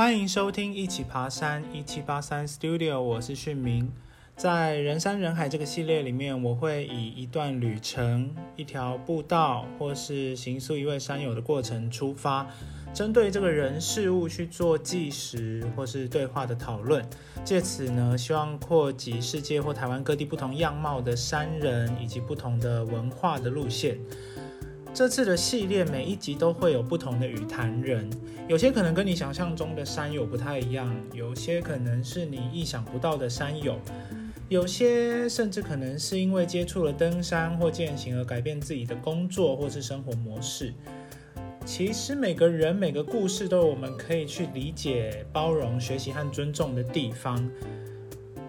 欢迎收听一起爬山1783 Studio， 我是训明。在人山人海这个系列里面，我会以一段旅程、一条步道或是行塑一位山友的过程出发，针对这个人事物去做纪实或是对话的讨论，借此呢，希望扩及世界或台湾各地不同样貌的山人以及不同的文化的路线。这次的系列每一集都会有不同的语坛人，有些可能跟你想象中的山友不太一样，有些可能是你意想不到的山友，有些甚至可能是因为接触了登山或健行而改变自己的工作或是生活模式。其实每个人每个故事都有我们可以去理解、包容、学习和尊重的地方。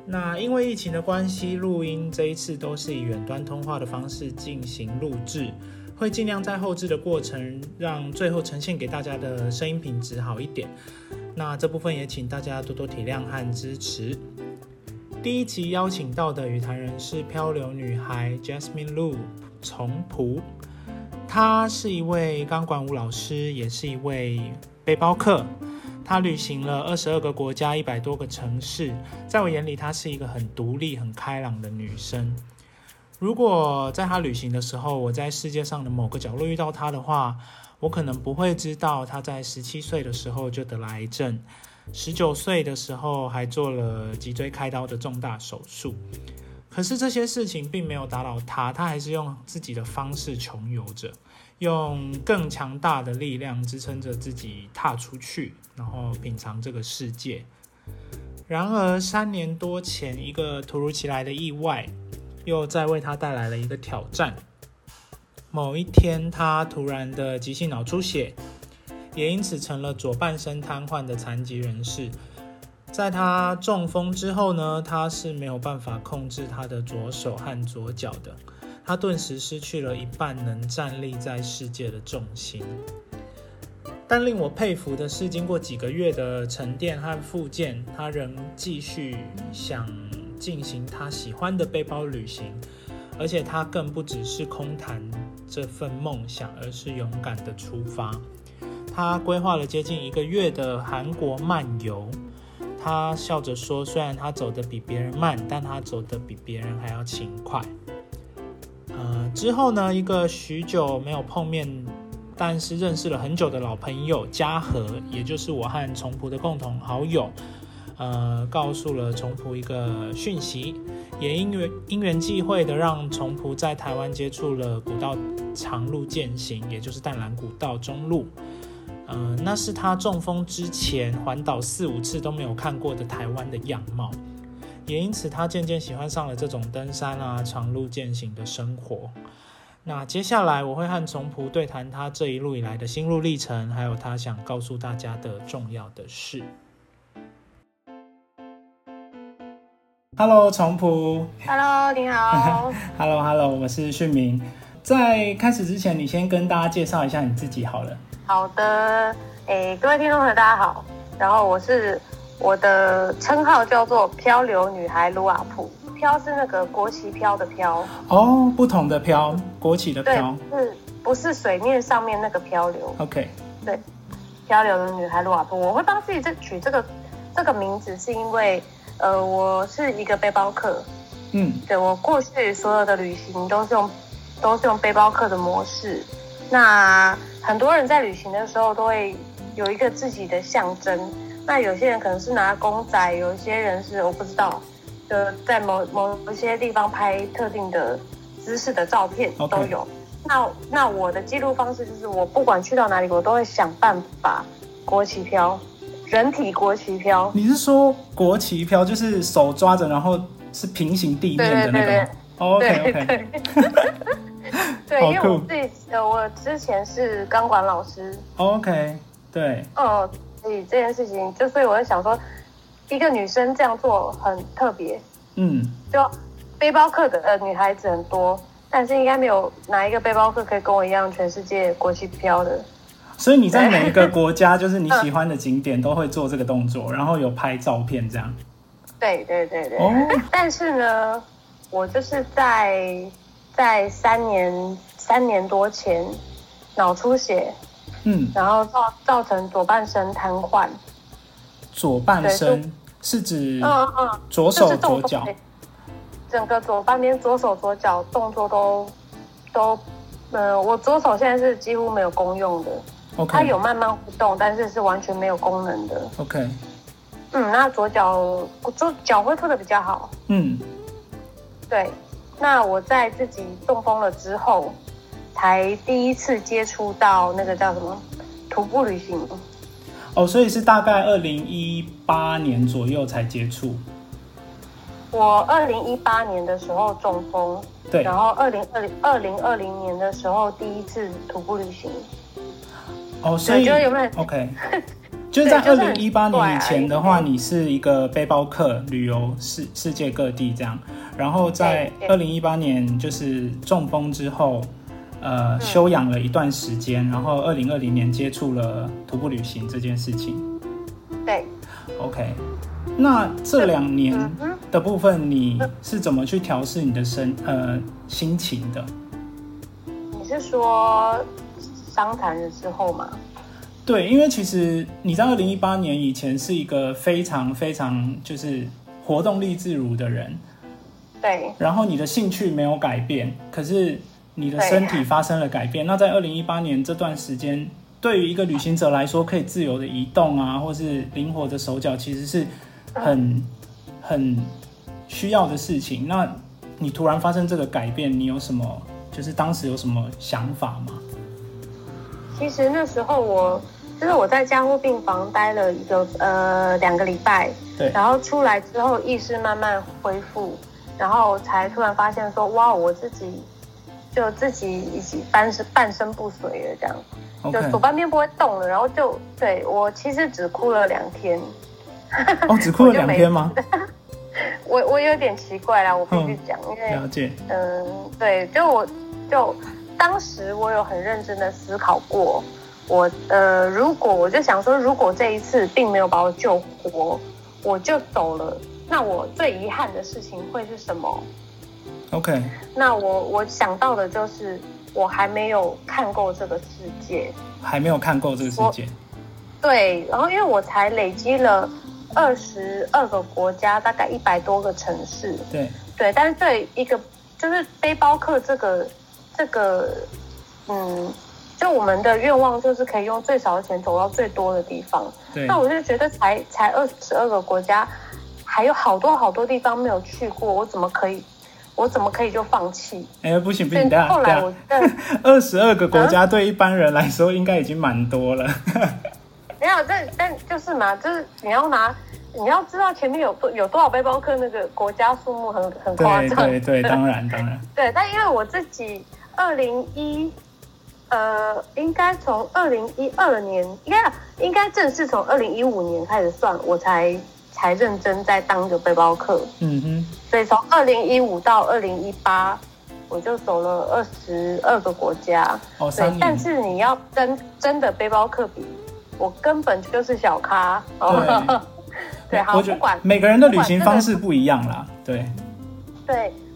那因为疫情的关系，录音这一次都是以远端通话的方式进行录制，会尽量在后制的过程让最后呈现给大家的声音品质好一点，那这部分也请大家多多体谅和支持。第一集邀请到的语坛人是漂流女孩 Jasmine Lu 从埔，她是一位钢管舞老师，也是一位背包客。她旅行了22个国家，100多个城市。在我眼里，她是一个很独立、很开朗的女生。如果在她旅行的时候，我在世界上的某个角落遇到她的话，我可能不会知道她在17岁的时候就得了癌症。19岁的时候还做了脊椎开刀的重大手术，可是这些事情并没有打扰他，他还是用自己的方式穷游着，用更强大的力量支撑着自己踏出去，然后品尝这个世界。然而3年多前，一个突如其来的意外又再为他带来了一个挑战。某一天，他突然的急性脑出血，也因此成了左半身瘫痪的残疾人士。在他中风之后呢，他是没有办法控制他的左手和左脚的，他顿时失去了一半能站立在世界的重心。但令我佩服的是，经过几个月的沉淀和复健，他仍继续想进行他喜欢的背包旅行，而且他更不只是空谈这份梦想，而是勇敢的出发。他规划了接近1个月的韩国漫游，他笑着说，虽然他走得比别人慢，但他走得比别人还要勤快。之后呢，一个许久没有碰面，但是认识了很久的老朋友嘉禾，也就是我和从埔的共同好友，告诉了从埔一个讯息，也因缘际会的让从埔在台湾接触了古道长路健行，也就是淡蓝古道中路。那是他中风之前环岛4-5次都没有看过的台湾的样貌，也因此他渐渐喜欢上了这种登山啊、长路健行的生活。那接下来我会和从埔对谈他这一路以来的心路历程，还有他想告诉大家的重要的事。Hello， 从埔。Hello， 你好。Hello， 我是训明。在开始之前，你先跟大家介绍一下你自己好了。好的，各位听众朋友大家好，然后我的称号叫做漂流女孩卢瓦普，飘是那个国旗飘的飘哦，不同的飘，国旗的飘，对，是不是水面上面那个漂流 ？OK， 对，漂流的女孩卢瓦普，我会帮自己取这个名字，是因为我是一个背包客，对，我过去所有的旅行都是用背包客的模式。那很多人在旅行的时候都会有一个自己的象征，那有些人可能是拿公仔，有些人是我不知道，就在某些地方拍特定的姿势的照片都有。Okay. 那我的记录方式就是，我不管去到哪里，我都会想办法国旗飘，人体国旗飘。你是说国旗飘就是手抓着，然后是平行地面的那个？对对对对。Oh, OK， 对对对。对，因为我自己我之前是钢管老师 ，OK， 对，所以这件事情，所以我就想说，一个女生这样做很特别，就背包客的女孩子很多，但是应该没有哪一个背包客可以跟我一样，全世界国旗飘的。所以你在每一个国家，就是你喜欢的景点都会做这个动作，然后有拍照片这样。对对对对。哦。但是呢，我就是在三年多前脑出血，然后造成左半身瘫痪，左半身是指左手左脚、就是、整个左半边左手左脚动作都我左手现在是几乎没有功用的、okay. 它有慢慢互动，但是是完全没有功能的。 OK， 那左脚会推得比较好。对，那我在自己中风了之后才第一次接触到那个叫什么徒步旅行。哦，所以是大概2018年左右才接触。我2018年的时候中风，对，然后2020年的时候第一次徒步旅行。哦，所以有没有 OK？ 就是在2018年以前的话，你是一个背包客，旅游世界各地这样。然后在2018年就是中风之后。休养了一段时间，然后2020年接触了徒步旅行这件事情。对 ，OK， 那这2年的部分你是怎么去调试你的心情的？你是说伤残了之后吗？对，因为其实你在2018年以前是一个非常非常就是活动力自如的人，对，然后你的兴趣没有改变，可是。你的身体发生了改变，那在2018年这段时间，对于一个旅行者来说，可以自由的移动啊，或是灵活的手脚，其实是很需要的事情。那你突然发生这个改变，你有什么？就是当时有什么想法吗？其实那时候我在加护病房待了2个礼拜，对，然后出来之后意识慢慢恢复，然后才突然发现说，哇，我自己。就自己已经半身不遂了，这样， okay. 就左半边不会动了，然后就对我其实只哭了2天。哦，只哭了2天吗？我有点奇怪啦，我必须讲，因为了解，对，就当时我有很认真的思考过，如果我就想说，如果这一次并没有把我救活，我就走了，那我最遗憾的事情会是什么？OK， 那我想到的就是我还没有看够这个世界，对，然后因为我才累积了22个国家，大概100多个城市，对，但是对一个就是背包客这个就我们的愿望就是可以用最少的钱走到最多的地方，对，那我就觉得才22个国家，还有好多好多地方没有去过，我怎么可以就放弃？哎，不行，等一下。后来我22个国家对一般人来说应该已经蛮多了。没有，但就是嘛，就是你要知道前面有多少背包客，那个国家数目很夸张。对对对，当然。对，但因为我自己应该从2012年，应该正式从2015年开始算，我才认真在当个背包客。所以从2015到2018，我就走了22个国家。哦，3年。但是你要跟真的背包客比，我根本就是小咖。对，好，不管每个人的旅行方式不一样啦。对，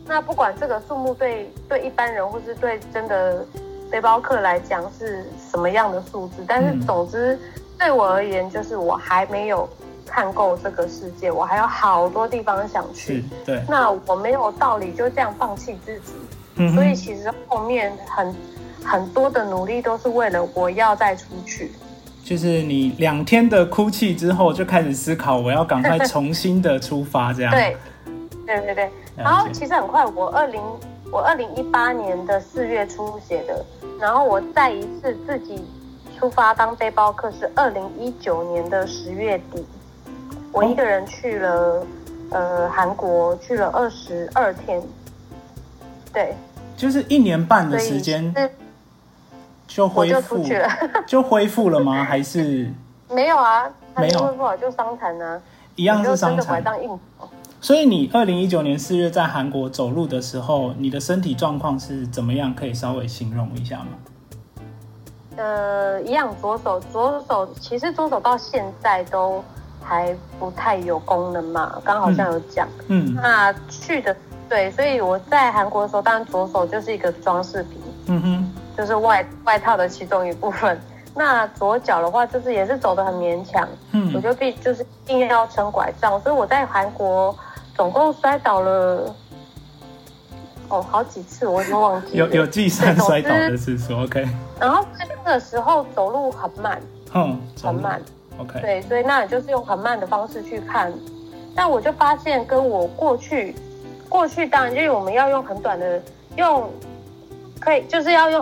那不管这个数目对一般人或是对真的背包客来讲是什么样的数字，但是总之对我而言，就是我还没有看够这个世界，我还有好多地方想去。对，那我没有道理就这样放弃自己。所以其实后面很多的努力都是为了我要再出去。就是你2天的哭泣之后，就开始思考我要赶快重新的出发，这样。对。然后其实很快，我2018年的4月初写的，然后我再一次自己出发当背包客是2019年的10月底。我一个人去了韩国，去了22天，对，就是1年半的时间就恢复，就恢复了吗？还是没有啊？没有恢复好就伤残啊，一样是伤残。所以你2019年4月在韩国走路的时候，你的身体状况是怎么样？可以稍微形容一下吗？一样，左手，其实左手到现在都还不太有功能嘛，刚好像有讲。那去的对，所以我在韩国的时候，当然左手就是一个装饰品，就是外套的其中一部分。那左脚的话就是也是走得很勉强，我就一定要撑拐杖，所以我在韩国总共摔倒了好几次，我已经忘记了有计算摔倒的次数 OK。 然后那个时候走路很慢，很慢 OK， 对，所以那也就是用很慢的方式去看，但我就发现跟我过去当然就是我们要用很短的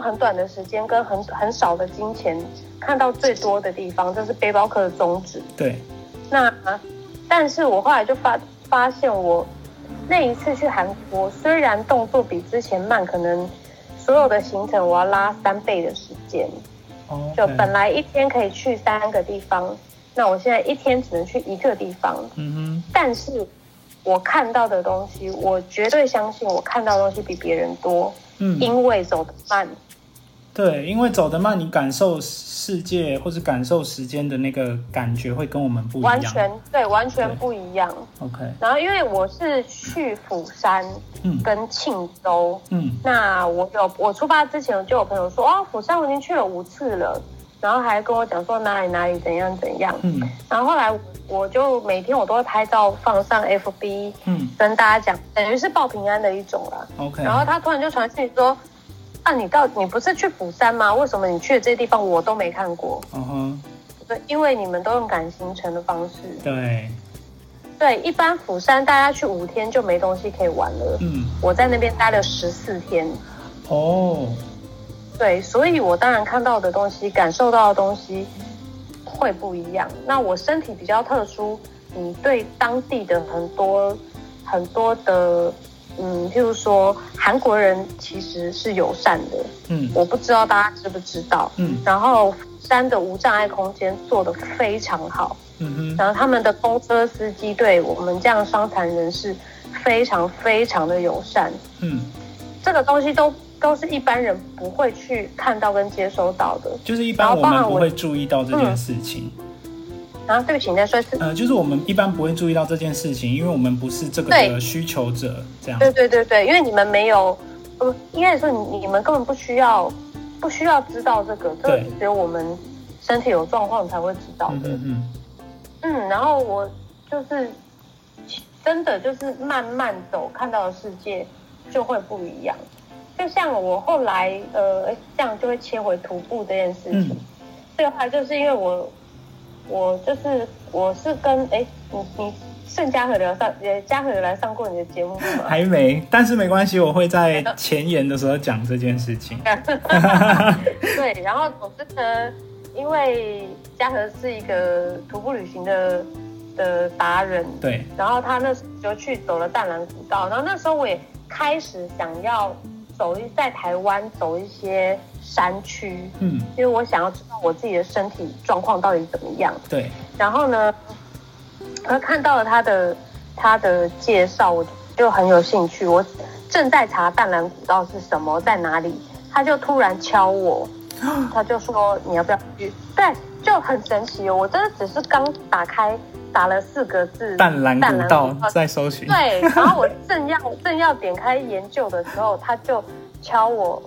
很短的时间跟很少的金钱看到最多的地方，这是背包客的宗旨。对，那但是我后来就发现我那一次去韩国，虽然动作比之前慢，可能所有的行程我要拉3倍的时间， okay。 就本来一天可以去3个地方，那我现在一天只能去1个地方。嗯哼，但是我看到的东西，我绝对相信我看到的东西比别人多，因为走得慢。对，因为走得慢，你感受世界或是感受时间的那个感觉会跟我们不一样，完全不一样。 OK， 然后因为我是去釜山跟庆州，那我出发之前就有朋友说釜山我已经去了5次了，然后还跟我讲说哪里怎样怎样，然后后来我就每天我都会拍照放上 FB， 跟大家讲，等于是报平安的一种啦。OK， 然后他突然就传讯说你不是去釜山吗？为什么你去的这些地方我都没看过？因为你们都用赶行程的方式。对，一般釜山大家去5天就没东西可以玩了，我在那边待了14天。对，所以我当然看到的东西感受到的东西会不一样。那我身体比较特殊，你对当地的很多的譬如说韩国人其实是友善的，我不知道大家知不知道，然后釜山的无障碍空间做得非常好，然后他们的公车司机对我们这样伤残人士非常非常的友善，这个东西都是一般人不会去看到跟接收到的，就是一般我们不会注意到这件事情。对不起，你再说一次。就是我们一般不会注意到这件事情，因为我们不是这个的需求者，这样。对，因为你们没有，应该说你们根本不需要知道这个，这个只有我们身体有状况才会知道的。然后我就是真的就是慢慢走，看到的世界就会不一样。就像我后来这样就会切回徒步这件事情，最后就是因为我是跟你盛嘉禾有来上过你的节目吗？还没，但是没关系，我会在前言的时候讲这件事情。对，然后总之呢，因为嘉禾是一个徒步旅行的达人，对，然后他那时候就去走了淡蓝古道，然后那时候我也开始想要在台湾走一些山区，因为我想要知道我自己的身体状况到底怎么样。对，然后呢，看到了他的介绍，我就很有兴趣。我正在查淡蓝古道是什么，在哪里，他就突然敲我，他就说你要不要去？对，就很神奇哦！我真的只是刚打开。打了4个字淡蓝古道在搜寻，对，然后我正要点开研究的时候，他就敲我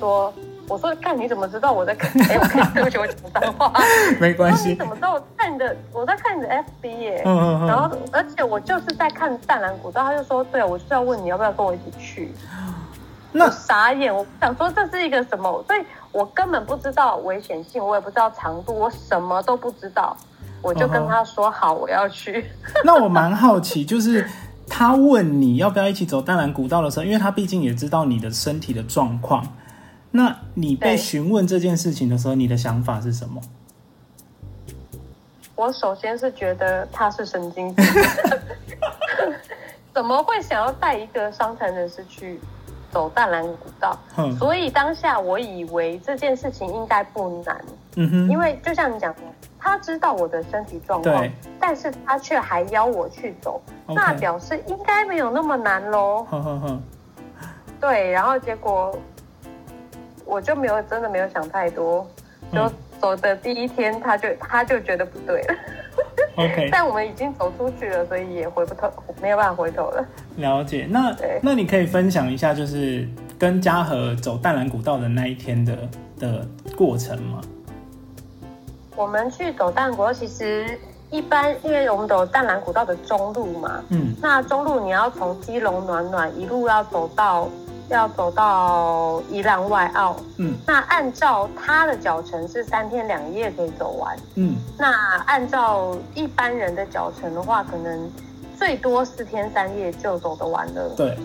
说，我说干你怎么知道我在看？对不起，我讲脏话，没关系。你怎么知道我在看你的 FB 耶？然后而且我就是在看淡蓝古道，他就说对，我就是要问你要不要跟我一起去。那傻眼，我想说这是一个什么？所以我根本不知道危险性，我也不知道长度，我什么都不知道。我就跟他说好，我要去。那我蛮好奇，就是他问你要不要一起走淡蓝古道的时候，因为他毕竟也知道你的身体的状况，那你被询问这件事情的时候，你的想法是什么？我首先是觉得他是神经病，怎么会想要带一个伤残人士去走淡蓝古道？所以当下我以为这件事情应该不难，因为就像你讲的，他知道我的身体状况，但是他却还邀我去走， okay。 那表示应该没有那么难咯。对，然后结果我就真的没有想太多，就走的第一天他就觉得不对了。Okay。 但我们已经走出去了，所以也没有办法回头了。了解。那你可以分享一下，就是跟嘉禾走淡蓝古道的那一天的过程吗？我们去走淡谷，其实一般因为我们走淡蓝古道的中路嘛，那中路你要从基隆暖暖一路要走到宜兰外澳，那按照他的脚程是3天2夜可以走完，那按照一般人的脚程的话，可能最多4天3夜就走得完了。对，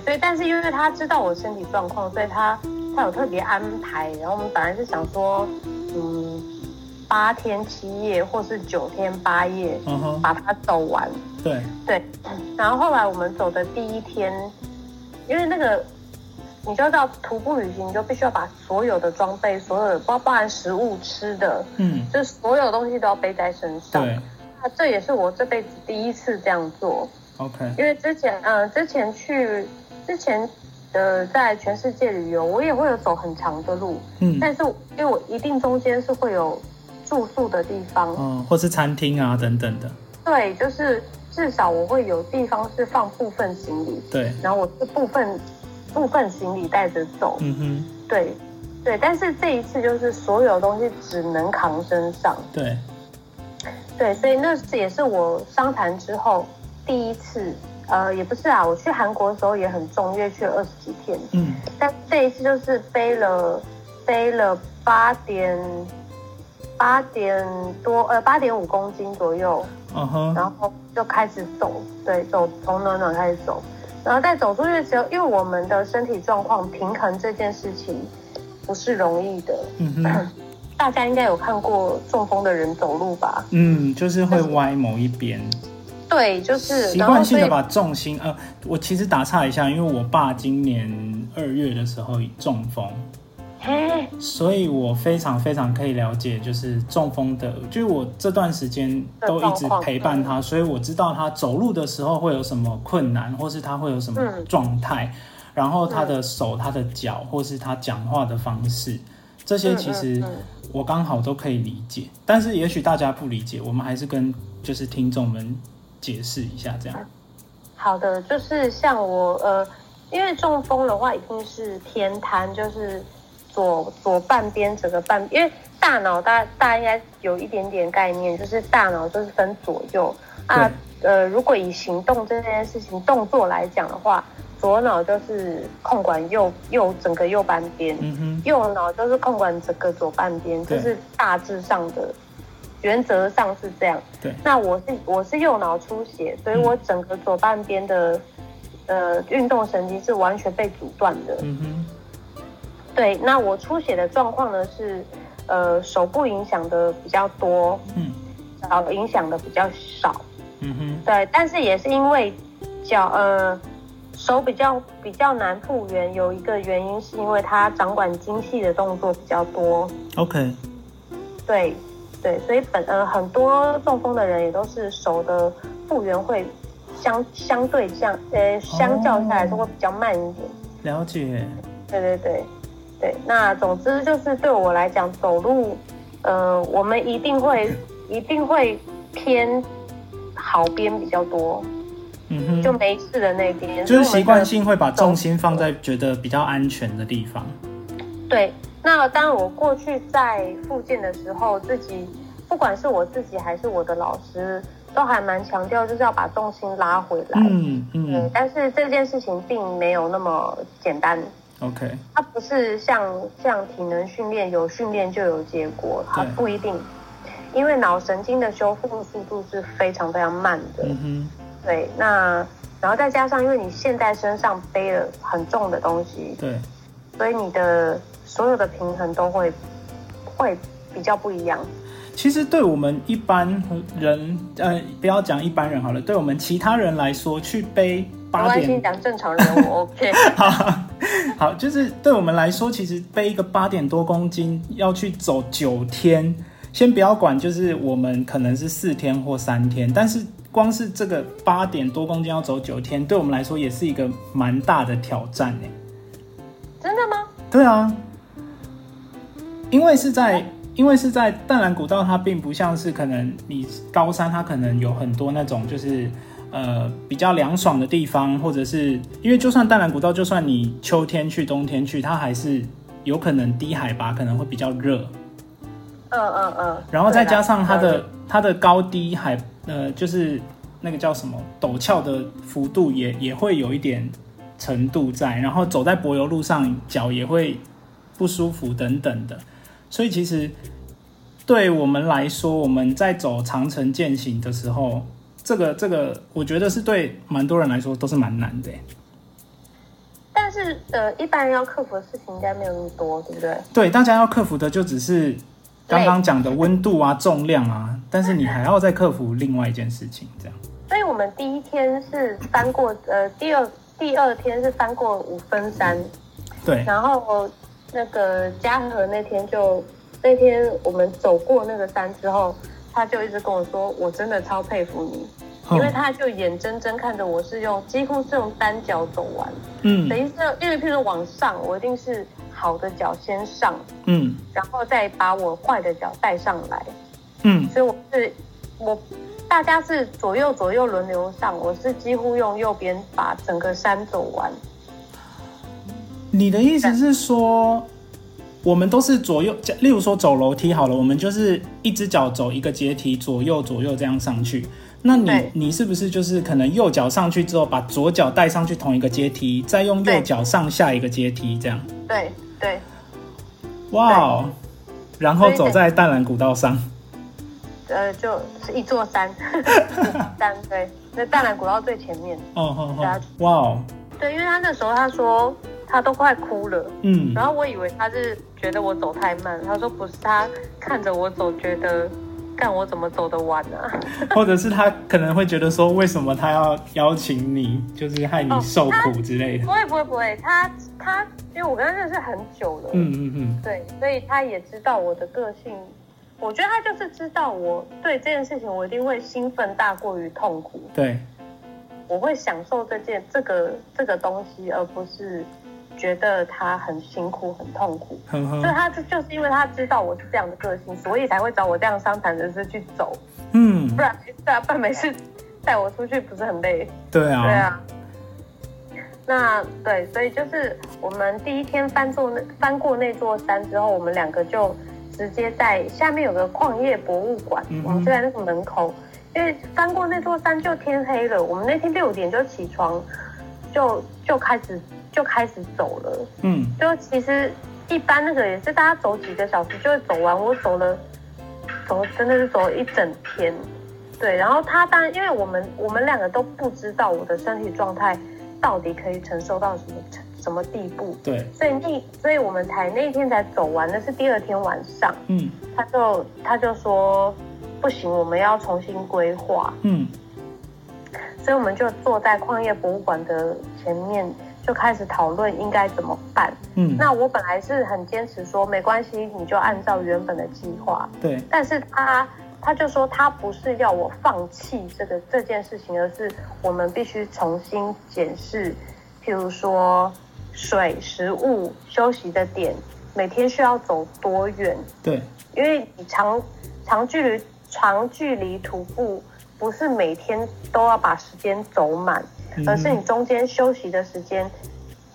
所以但是因为他知道我身体状况，所以他有特别安排。然后我们本来是想说，8天7夜或是9天8夜，把它走完。对，然后后来我们走的第一天。因为那个，你就知道徒步旅行，你就必须要把所有的装备、所有的包含食物、吃的，就是所有东西都要背在身上。对，那这也是我这辈子第一次这样做。OK， 因为之前在全世界旅游，我也会有走很长的路，但是因为我一定中间是会有住宿的地方，或是餐厅啊等等的。对，就是。至少我会有地方是放部分行李，对，然后我是部分行李带着走，对，但是这一次就是所有东西只能扛身上，对，所以那也是我商谈之后第一次，也不是啊，我去韩国的时候也很重，约去了20几天，但这一次就是背了8.5公斤左右，然后就开始走，对，走从暖暖开始走，然后再走出去的时候，因为我们的身体状况平衡这件事情不是容易的，大家应该有看过中风的人走路吧？就是会歪某一边。对，就是习惯性的把重心，我其实打岔一下，因为我爸今年2月的时候中风。所以我非常非常可以了解，就是中风的，就是我这段时间都一直陪伴他，所以我知道他走路的时候会有什么困难，或是他会有什么状态，然后他的手、他的脚，或是他讲话的方式，这些其实我刚好都可以理解，但是也许大家不理解，我们还是跟就是听众们解释一下这样。好的，就是像我因为中风的话一定是偏瘫，就是。左半边整个半，因为大脑大家应该有一点点概念，就是大脑就是分左右啊。如果以行动这件事情动作来讲的话，左脑就是控管右整个右半边，右脑就是控管整个左半边，就是大致上的原则上是这样。对，那我是右脑出血，所以我整个左半边的运动神经是完全被阻断的。对，那我出血的状况呢是，手部影响的比较多，脚影响的比较少，对，但是也是因为手比较难复原，有一个原因是因为它掌管精细的动作比较多。OK， 对，所以很多中风的人也都是手的复原会相较下来都会比较慢一点。了解。对，那总之就是对我来讲，走路，我们一定会偏好边比较多，就没事的那边，就是习惯性会把重心放在觉得比较安全的地方。对，那当然我过去在复健的时候，自己不管是我自己还是我的老师，都还蛮强调就是要把重心拉回来，但是这件事情并没有那么简单。OK， 它不是像体能训练，有训练就有结果，它不一定，因为脑神经的修复速度是非常非常慢的。对，那然后再加上因为你现在身上背了很重的东西，对，所以你的所有的平衡都会比较不一样。其实对我们一般人，不要讲一般人好了，对我们其他人来说，去背8点，没关系，讲正常人我 OK。好，就是对我们来说，其实背一个8点多公斤要去走9天，先不要管，就是我们可能是4天或3天，但是光是这个8点多公斤要走9天，对我们来说也是一个蛮大的挑战耶。真的吗？对啊，因为是在淡蓝古道，它并不像是可能你高山，它可能有很多那种就是比较凉爽的地方，或者是因为就算淡蓝古道，就算你秋天去冬天去，它还是有可能低海拔可能会比较热。然后再加上它的高低还就是那个叫什么陡峭的幅度也会有一点程度在，然后走在柏油路上脚也会不舒服等等的，所以其实对我们来说，我们在走长程健行的时候，这个我觉得是对蛮多人来说都是蛮难的。但是一般人要克服的事情应该没有那么多，对不对？对，大家要克服的就只是刚刚讲的温度啊、重量啊，但是你还要再克服另外一件事情，这样。所以我们第一天是翻过第二天是翻过5分山，对。然后那个嘉禾那天我们走过那个山之后，他就一直跟我说，我真的超佩服你，因为他就眼睁睁看着我几乎是用单脚走完，等于是因为譬如往上，我一定是好的脚先上，然后再把我坏的脚带上来，所以大家是左右轮流上，我是几乎用右边把整个山走完。你的意思是说？我们都是左右，例如说走楼梯好了，我们就是一只脚走一个阶梯，左右这样上去。那你是不是就是可能右脚上去之后，把左脚带上去同一个阶梯，再用右脚上下一个阶梯这样？对对。哇、wow ，然后走在淡蓝古道上，就是一座山，山对，那淡蓝古道最前面。哦，哇哦。对，因为他那时候他说。他都快哭了，然后我以为他是觉得我走太慢，他说不是，他看着我走觉得干我怎么走得完啊，或者是他可能会觉得说为什么他要邀请你，就是害你受苦之类的。不会，他因为我跟他认识很久了，对，所以他也知道我的个性，我觉得他就是知道我对这件事情我一定会兴奋大过于痛苦，对，我会享受这个东西，而不是觉得他很辛苦很痛苦，所以他就是因为他知道我是这样的个性，所以才会找我这样伤残人士去走，不然每次带我出去不是很累？对啊，那对，所以就是我们第一天翻过那座山之后，我们两个就直接在下面有个矿业博物馆，我们就在那个门口，因为翻过那座山就天黑了，我们那天6点就起床，就开始走了，就其实一般那个也是大家走几个小时就会走完，我走真的是走了一整天，对。然后他当然因为我们两个都不知道我的身体状态到底可以承受到什么地步，对，所以我们那一天才走完，那是第二天晚上，他就说不行，我们要重新规划，所以我们就坐在矿业博物馆的前面。就开始讨论应该怎么办。那我本来是很坚持说没关系，你就按照原本的计划。对。但是他就说他不是要我放弃这件事情，而是我们必须重新检视，譬如说水、食物、休息的点，每天需要走多远。对。因为你长距离徒步，不是每天都要把时间走满。而是你中间休息的时间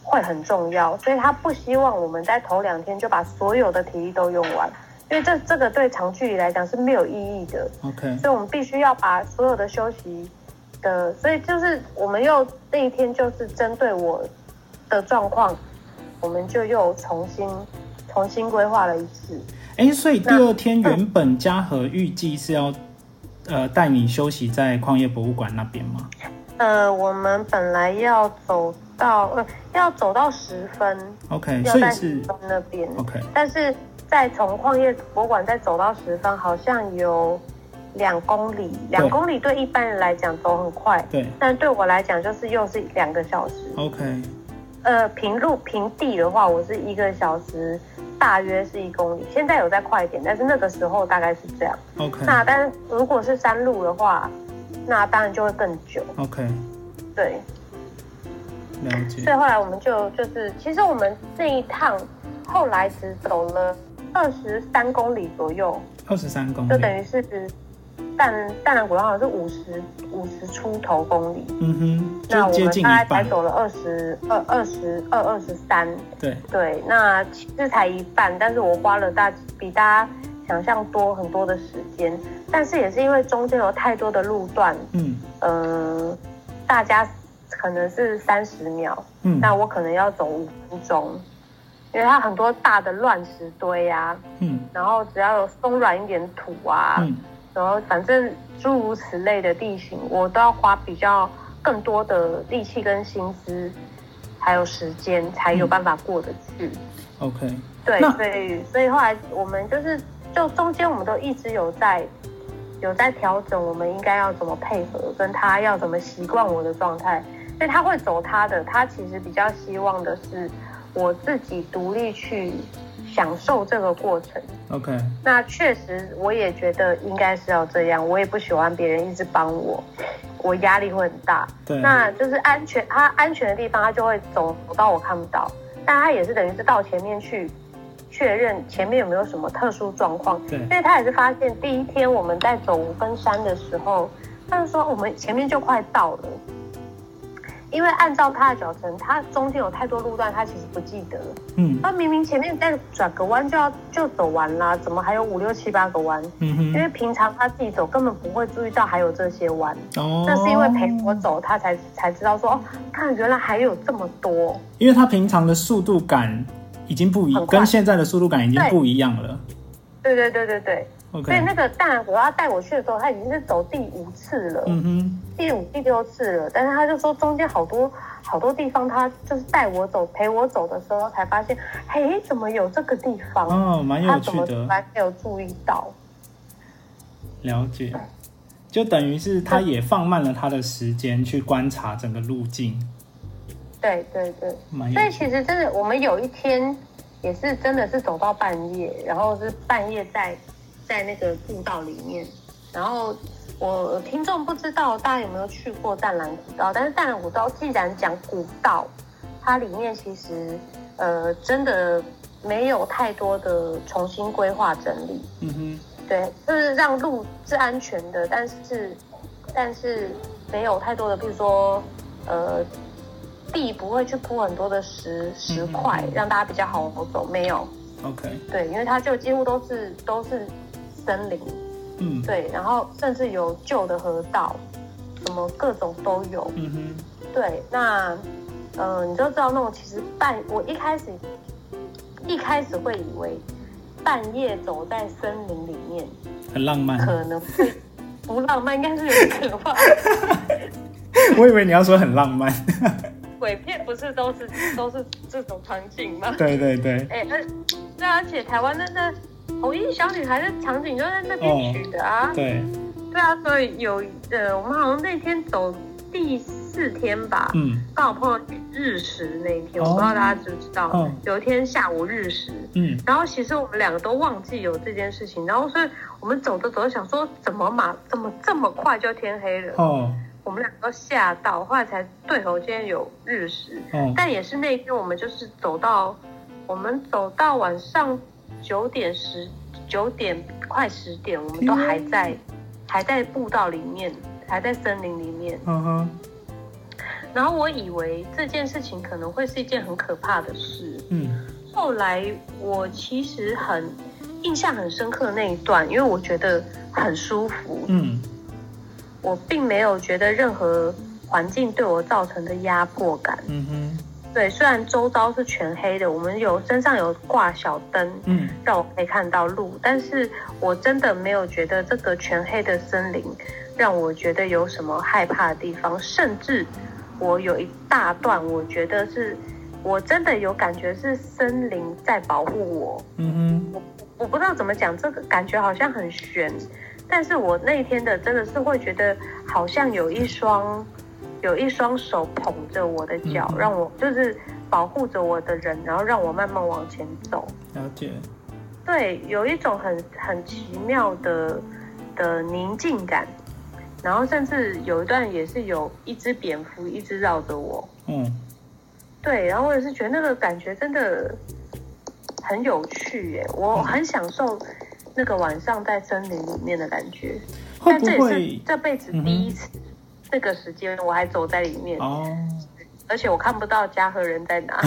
会很重要，所以他不希望我们在头2天就把所有的体力都用完，因为这个对长距离来讲是没有意义的。OK， 所以我们必须要把所有的休息的，所以就是我们又那一天就是针对我的状况，我们就又重新规划了一次。所以第二天原本嘉禾预计是要带你休息在矿业博物馆那边吗？我们本来要走到10分 ，OK， 要在10分那边 ，OK， 但是再从矿业博物馆再走到10分，好像有2公里，2公里对一般人来讲走很快，对，但对我来讲就是又是2个小时 ，OK， 平地的话，我是1个小时，大约是1公里，现在有再快一点，但是那个时候大概是这样 ，OK， 那但是如果是山路的话。那当然就会更久。OK， 对，了解。所以后来我们就是，其实我们这一趟后来只走了23公里左右。23公里，就等于是淡蓝古道好像是50出头公里。那我们大概才走了22、23。对。那其实才一半，但是我花了比大家想象多很多的时间，但是也是因为中间有太多的路段，大家可能是30秒，那我可能要走5分钟，因为它很多大的乱石堆啊，然后只要有松软一点土啊，然后反正诸如此类的地形，我都要花比较更多的力气跟心思，还有时间，才有办法过得去。OK， 对，所以后来我们就中间我们都一直有在调整，我们应该要怎么配合，跟他要怎么习惯我的状态。所以他会走他的，他其实比较希望的是我自己独立去享受这个过程。OK， 那确实我也觉得应该是要这样，我也不喜欢别人一直帮我，我压力会很大。对，那就是他安全的地方，他就会走到我看不到。但他也是等于是到前面去确认前面有没有什么特殊状况，因为他也是发现第一天我们在走5分山的时候，他就说我们前面就快到了，因为按照他的脚程，他中间有太多路段他其实不记得，他明明前面再转个弯就走完啦，怎么还有5、6、7、8个弯？因为平常他自己走根本不会注意到还有这些弯，那是因为陪我走他才知道说哦，看原来还有这么多，因为他平常的速度感已经不一样，跟现在的速度感已经不一样了。对。Okay. 所以那个大我要带我去的时候，他已经是走第5次了，第5、第6次了。但是他就说中间好多好多地方，他就是带我走、陪我走的时候，才发现，嘿，怎么有这个地方？哦，蛮有趣的，他怎么还没有注意到？了解，就等于是他也放慢了他的时间去观察整个路径。对，所以其实真的，我们有一天也是真的是走到半夜，然后是半夜在那个步道里面，然后我听众不知道大家有没有去过淡蓝古道，但是淡蓝古道既然讲古道，它里面其实真的没有太多的重新规划整理，对，就是让路是安全的，但是没有太多的，比如说地不会去铺很多的石块，让大家比较好走，没有。OK， 对，因为它就几乎都是森林，对，然后甚至有旧的河道，什么各种都有，对，那你就知道那种其实我一开始会以为半夜走在森林里面很浪漫，可能会不浪漫，应该是有点可怕。我以为你要说很浪漫。鬼片不是都是这种场景吗？对。那而且台湾那红衣小女孩的场景就在那边取的啊。对啊，所以有我们好像那天走第4天吧，刚好碰到日食那一天，我不知道大家知不知道，有一天下午日食，然后其实我们两个都忘记有这件事情，然后所以我们走着想说怎么这么快就天黑了我们两个都吓到，后来才对头，今天有日食，但也是那天我们走到晚上9点快10点，我们都还在步道里面，还在森林里面。然后我以为这件事情可能会是一件很可怕的事，后来我其实很印象很深刻那一段，因为我觉得很舒服，我并没有觉得任何环境对我造成的压迫感，对，虽然周遭是全黑的，我们身上有挂小灯，让我可以看到路，但是我真的没有觉得这个全黑的森林让我觉得有什么害怕的地方，甚至我有一大段我觉得是我真的有感觉是森林在保护我，我不知道怎么讲，这个感觉好像很悬，但是我那一天的真的是会觉得好像有一双手捧着我的脚，让我就是保护着我的人，然后让我慢慢往前走。了解。对，有一种很奇妙的宁静感，然后甚至有一段也是有一只蝙蝠一直绕着我。对，然后我也是觉得那个感觉真的很有趣耶，我很享受那个晚上在森林里面的感觉，但这也是这辈子第一次，这个时间我还走在里面，而且我看不到家和人在哪。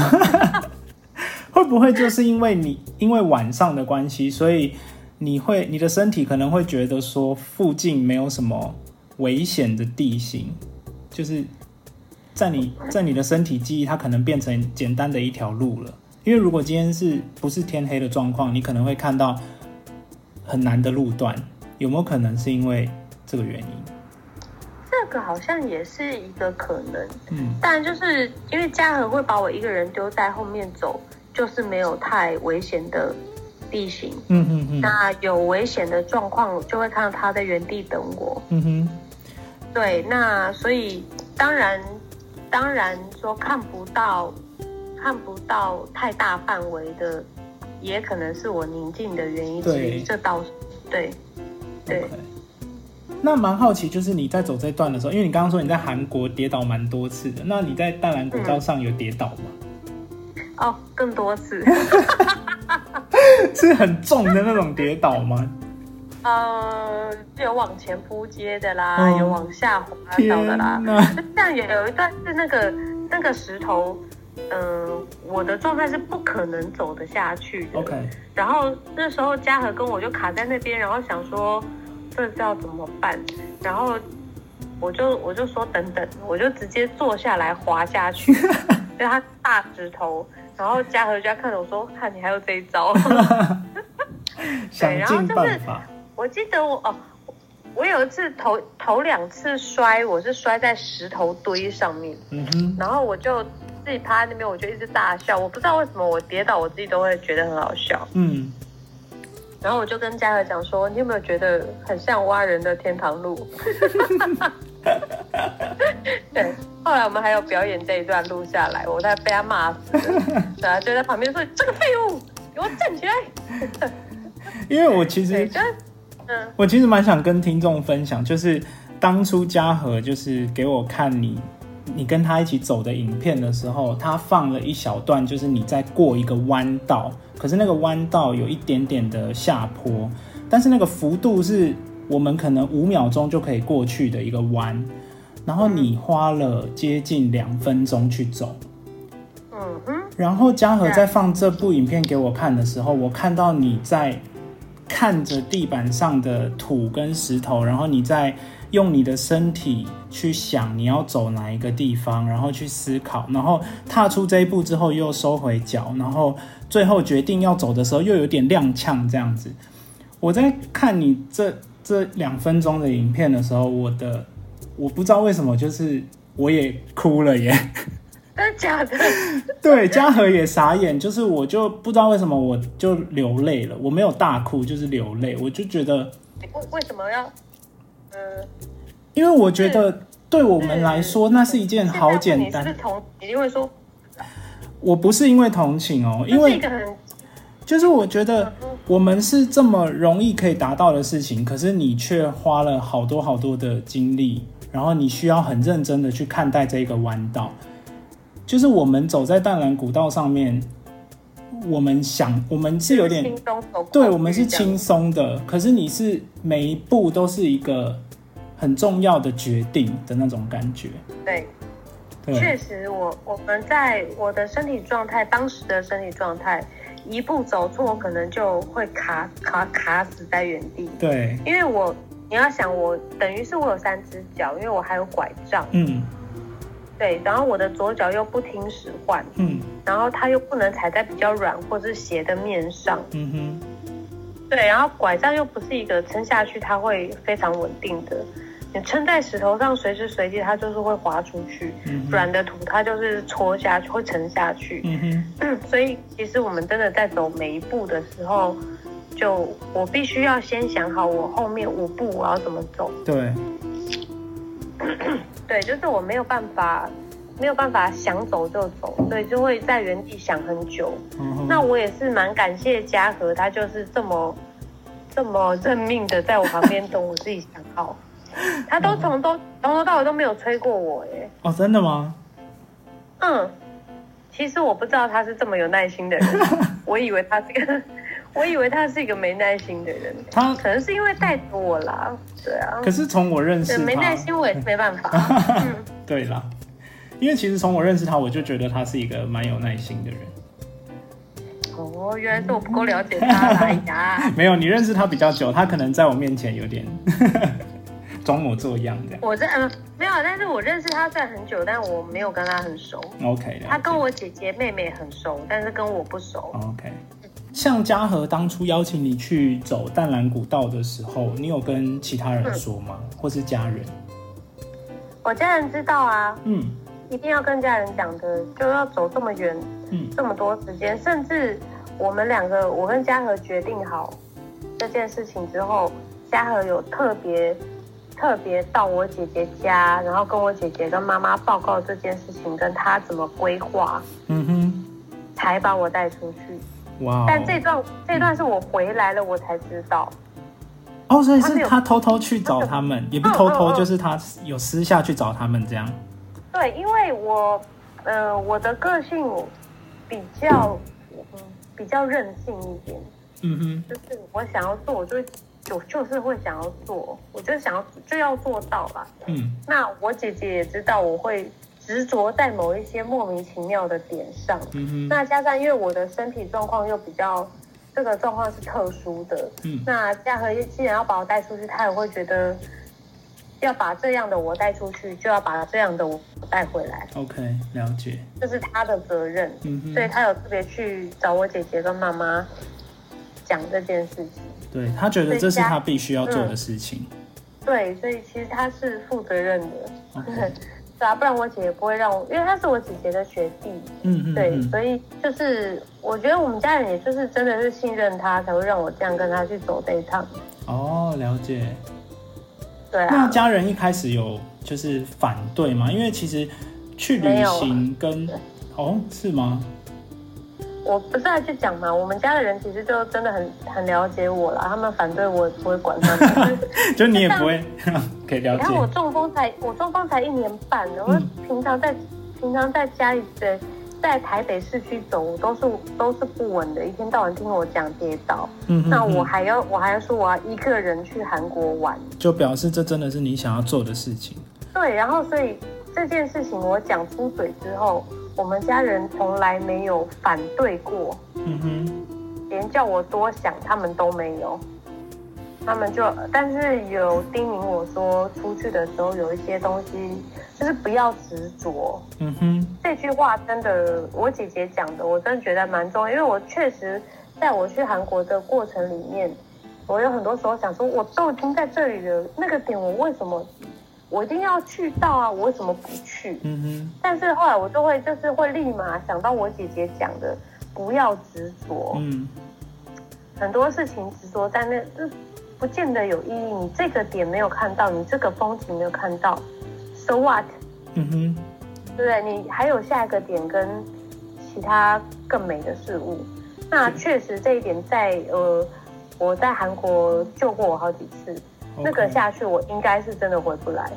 会不会就是因为晚上的关系，所以你的身体可能会觉得说附近没有什么危险的地形，就是在你的身体记忆，它可能变成简单的一条路了。因为如果今天是不是天黑的状况，你可能会看到很难的路段，有没有可能是因为这个原因？这个好像也是一个可能，但就是因为嘉禾会把我一个人丢在后面走，就是没有太危险的地形，那有危险的状况就会看到他在原地等我，对，那所以当然说看不到太大范围的，也可能是我宁静的原因之一，这倒是对。那蛮好奇，就是你在走这段的时候，因为你刚刚说你在韩国跌倒蛮多次的，那你在淡蓝国道上有跌倒吗？哦，更多次，是很重的那种跌倒吗？有往前扑街的啦，有往下滑倒的啦。像有一段是那个石头，我的状态是不可能走得下去的。Okay. 然后那时候嘉禾跟我就卡在那边，然后想说，这要怎么办？然后我就说等等，我就直接坐下来滑下去，因为他大石头。然后嘉禾就在看着我说：“看你还有这一招。”对，然后就是我记得我有一次头两次摔，我是摔在石头堆上面，然后我就自己趴在那边，我就一直大笑。我不知道为什么我跌倒，我自己都会觉得很好笑，然后我就跟嘉禾讲说，你有没有觉得很像蛙人的天堂路？对，后来我们还有表演这一段录下来，我在被他骂死了，然后就在旁边说这个废物，给我站起来！因为我其实蛮想跟听众分享，就是当初嘉禾就是给我看你跟他一起走的影片的时候，他放了一小段，就是你在过一个弯道，可是那个弯道有一点点的下坡，但是那个幅度是我们可能5秒钟就可以过去的一个弯，然后你花了接近2分钟去走。然后嘉禾在放这部影片给我看的时候，我看到你在看着地板上的土跟石头，然后你在用你的身体去想你要走哪一个地方，然后去思考，然后踏出这一步之后又收回脚，然后最后决定要走的时候又有点踉跄这样子。我在看你这2分钟的影片的时候，我不知道为什么，就是我也哭了耶。真的假的？对，嘉禾也傻眼，就是我就不知道为什么我就流泪了，我没有大哭，就是流泪，我就觉得为什么要因为我觉得对我们来说那是一件好简单。你是因为说我不是因为同情哦，因为就是我觉得我们是这么容易可以达到的事情，可是你却花了好多好多的精力，然后你需要很认真的去看待这个弯道。就是我们走在淡蓝古道上面，我们是有点轻松，对，我们是轻松的，可是你是每一步都是一个很重要的决定的那种感觉。对，确实我们在我的身体状态，当时的身体状态，一步走错可能就会卡死在原地。对，因为你要想，我等于是我有3只脚，因为我还有拐杖，对，然后我的左脚又不听使唤，然后它又不能踩在比较软或是斜的面上，对，然后拐杖又不是一个撑下去它会非常稳定的，你撑在石头上随时随地它就是会滑出去，软的土它就是戳下去会沉下去，所以其实我们真的在走每一步的时候，就我必须要先想好我后面5步我要怎么走。对。对，就是我没有办法想走就走，所以就会在原地想很久。那我也是蛮感谢嘉禾，他就是这么认命的在我旁边等我自己想好。他都从头到尾都没有催过我耶。哦，真的吗？其实我不知道他是这么有耐心的人，我以为他是一个没耐心的人，他可能是因为带着我啦，对啊。可是从我认识他，没耐心我也没办法。对啦，因为其实从我认识他，我就觉得他是一个蛮有耐心的人。哦，哦，原来是我不够了解他来呀。没有，你认识他比较久，他可能在我面前有点装模作样这样。没有，但是我认识他在很久，但我没有跟他很熟。OK， 他跟我姐姐妹妹很熟，但是跟我不熟。OK， 像嘉禾当初邀请你去走淡蓝古道的时候，你有跟其他人说吗？或是家人？我家人知道啊，一定要跟家人讲的，就要走这么远，这么多时间，甚至我们两个，我跟嘉禾决定好这件事情之后，嘉禾有特别到我姐姐家，然后跟我姐姐跟妈妈报告这件事情，跟她怎么规划，才把我带出去。哇！但这段是我回来了我才知道。哦，所以是他偷偷去找他们，也不偷偷，就是他有私下去找他们这样。对，因为我的个性比较任性一点，就是我想要做，我就是会想要做，我就想要就要做到啦。那我姐姐也知道我会执着在某一些莫名其妙的点上。那加上因为我的身体状况又比较，这个状况是特殊的。那嘉禾既然要把我带出去，他也会觉得要把这样的我带出去，就要把这样的我带回来。OK， 了解。这是他的责任，所以他有特别去找我姐姐跟妈妈讲这件事情。对，他觉得这是他必须要做的事情。对，所以其实他是负责任的。Okay. 对啊，不然我姐姐不会让我，因为她是我姐姐的学弟。对，所以就是我觉得我们家人也就是真的是信任他，才会让我这样跟他去走这一趟。哦，了解。对啊。那家人一开始有就是反对吗？因为其实去旅行跟是吗？我不是还去讲嘛，我们家的人其实就真的很了解我啦，他们反对我也不会管他们。就你也不会可以了解。你看我中风才1年半，然后平常在家里在台北市区走都是不稳的，一天到晚听我讲跌倒。那我还要说我要一个人去韩国玩，就表示这真的是你想要做的事情。对，然后所以这件事情我讲出嘴之后，我们家人从来没有反对过，连叫我多想他们都没有，他们就但是有叮咛我说，出去的时候有一些东西就是不要执着。这句话真的，我姐姐讲的，我真的觉得蛮重要，因为我确实在我去韩国的过程里面，我有很多时候想说，我都已经在这里了，那个点我为什么？我一定要去到啊！我为什么不去？但是后来我就会，就是会立马想到我姐姐讲的，不要执着。很多事情执着在那，不见得有意义。你这个点没有看到，你这个风景没有看到 ，so what？对不对？你还有下一个点跟其他更美的事物。那确实这一点在我在韩国救过我好几次。Okay. 那个下去我应该是真的回不来。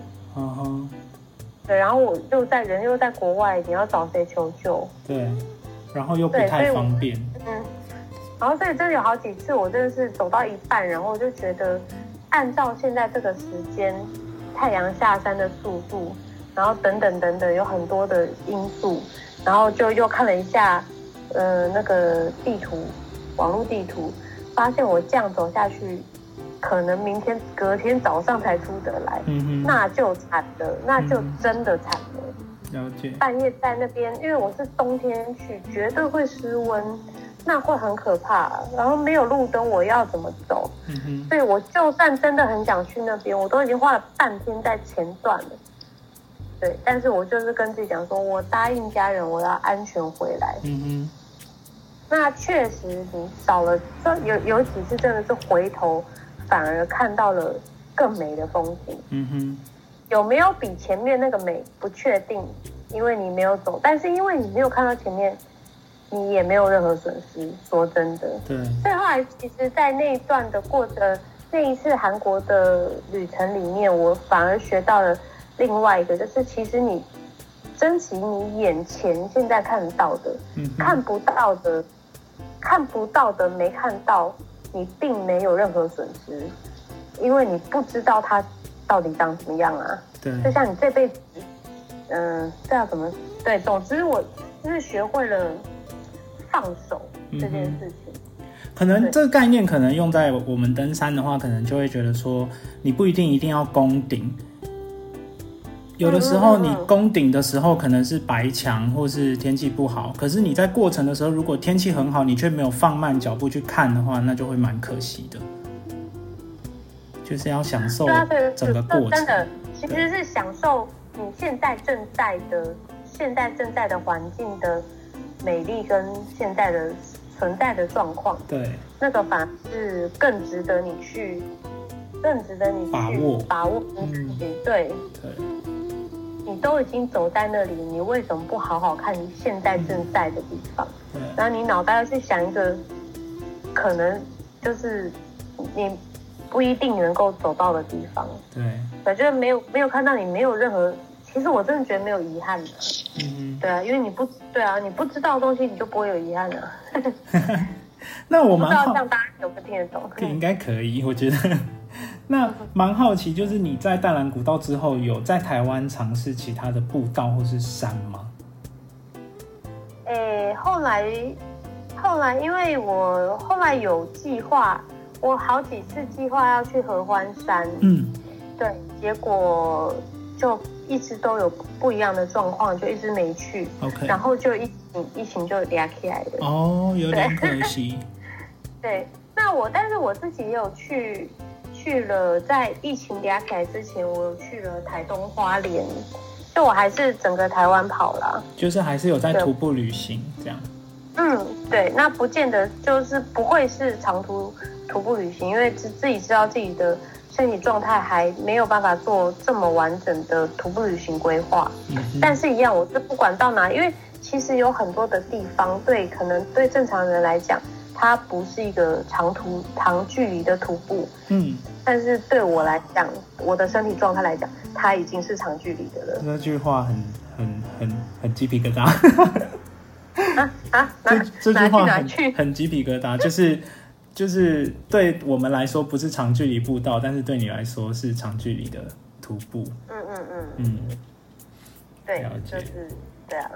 对，然后我人又在国外，你要找谁求救？对，然后又不太方便。然后所以真的有好几次，我真的是走到一半，然后我就觉得，按照现在这个时间，太阳下山的速度，然后等等，有很多的因素，然后就又看了一下，那个地图，网络地图，发现我这样走下去，可能明天隔天早上才出得来，那就惨了，那就真的惨了。了解。半夜在那边，因为我是冬天去，绝对会失温，那会很可怕。然后没有路灯，我要怎么走？所以我就算真的很想去那边，我都已经花了半天在前段了。对，但是我就是跟自己讲说，我答应家人，我要安全回来。那确实你少了，有几次真的是回头。反而看到了更美的风景。有没有比前面那个美不确定，因为你没有走，但是因为你没有看到前面，你也没有任何损失。说真的，对。所以后来其实，在那一段的那一次韩国的旅程里面，我反而学到了另外一个，就是其实你珍惜你眼前现在看到的，看不到的没看到。你并没有任何损失，因为你不知道它到底长怎么样啊。对，就像你这辈子，这要怎么？对，总之我就是学会了放手。这件事情。可能这个概念可能用在我们登山的话，可能就会觉得说你不一定要攻顶，有的时候你攻顶的时候可能是白墙或是天气不好，可是你在过程的时候如果天气很好你却没有放慢脚步去看的话，那就会蛮可惜的，就是要享受整个过程。真的其实是享受你现在正在的环境的美丽跟现在的存在的状况，对，那个反而是更值得你去把握自己、嗯、对，你都已经走在那里，你为什么不好好看你现在正在的地方？然后你脑袋要去想一个可能就是你不一定能够走到的地方，对，我觉得没有看到你没有任何，其实我真的觉得没有遗憾的、嗯，对啊，因为你不知道的东西你就不会有遗憾了。那我蛮好，不知道这样大家有没有听得懂？应该可以，我觉得。那蛮好奇，就是你在淡蓝古道之后，有在台湾尝试其他的步道或是山吗？后来，因为我后来有计划，我好几次计划要去合欢山，嗯，对，结果就一直都有不一样的状况，就一直没去。Okay. 然后就疫情就抓起来了。哦，有点可惜。对，但是我自己也有去了，在疫情抓起来之前，我有去了台东花莲，就我还是整个台湾跑啦，就是还是有在徒步旅行这样。嗯，对，那不见得就是不会是长途徒步旅行，因为自己知道自己的身体状态还没有办法做这么完整的徒步旅行规划，但是一样，我是不管到哪，因为其实有很多的地方，对，可能对正常人来讲，它不是一个长距离的徒步，嗯，但是对我来讲，我的身体状态来讲，它已经是长距离的了。那句话很鸡皮疙瘩。这句话很鸡皮疙瘩，就是对我们来说不是长距离步道，但是对你来说是长距离的徒步。嗯，对，了解，就是对啊。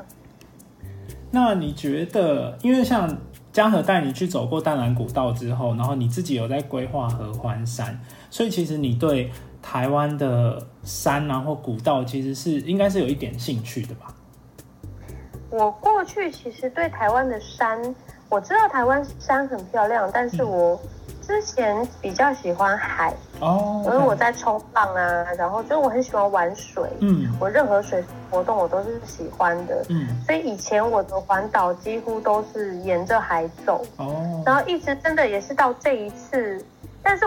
那你觉得，因为像嘉禾带你去走过淡蓝古道之后，然后你自己有在规划合欢山，所以其实你对台湾的山啊或古道其实是应该是有一点兴趣的吧？我过去其实对台湾的山。我知道台湾山很漂亮，但是我之前比较喜欢海，因为我在冲浪啊，然后就我很喜欢玩水，我任何水活动我都是喜欢的，所以以前我的环岛几乎都是沿着海走，然后一直真的也是到这一次，但是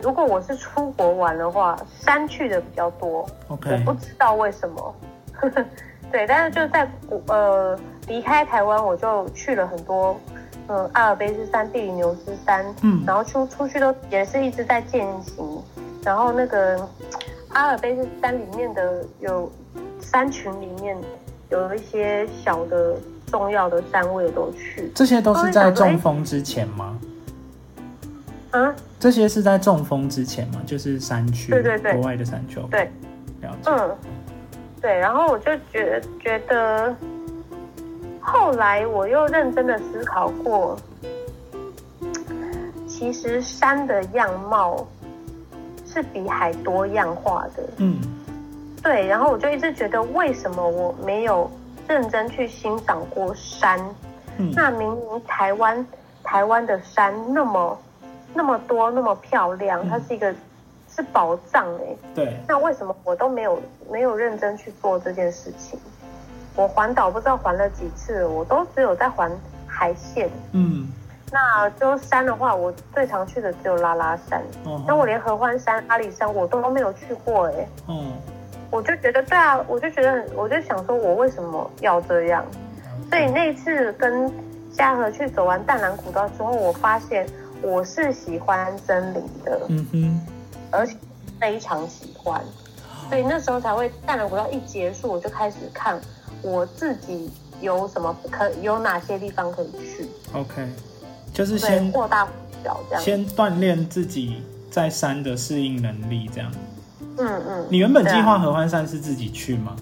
如果我是出国玩的话，山去的比较多，我不知道为什么。对，但是就在离开台湾，我就去了很多。阿尔卑斯山、比利牛斯山，然后出去都也是一直在践行。然后那个阿尔卑斯山里面的有山群里面有一些小的重要的山我也都去。这些都是在中风之前吗？啊，这些是在中风之前吗？就是山区，对，国外的山丘，对，了解。对，然后我就觉得。后来我又认真的思考过，其实山的样貌是比海多样化的。嗯，对。然后我就一直觉得，为什么我没有认真去欣赏过山？那明明台湾的山那么多，那么漂亮，它是宝藏欸。对。那为什么我都没有认真去做这件事情？我环岛不知道环了几次，我都只有在环海线。嗯，那就山的话，我最常去的只有拉拉山。那我连合欢山、阿里山我都没有去过哎。我就觉得对啊，我就想说，我为什么要这样？所以那次跟嘉禾去走完淡蓝古道之后，我发现我是喜欢森林的，而且非常喜欢。所以那时候才会淡蓝古道一结束，我就开始看。我自己有哪些地方可以去 ？OK， 就是先扩大小这样，先锻炼自己在山的适应能力，这样。嗯。你原本计划合欢山是自己去吗？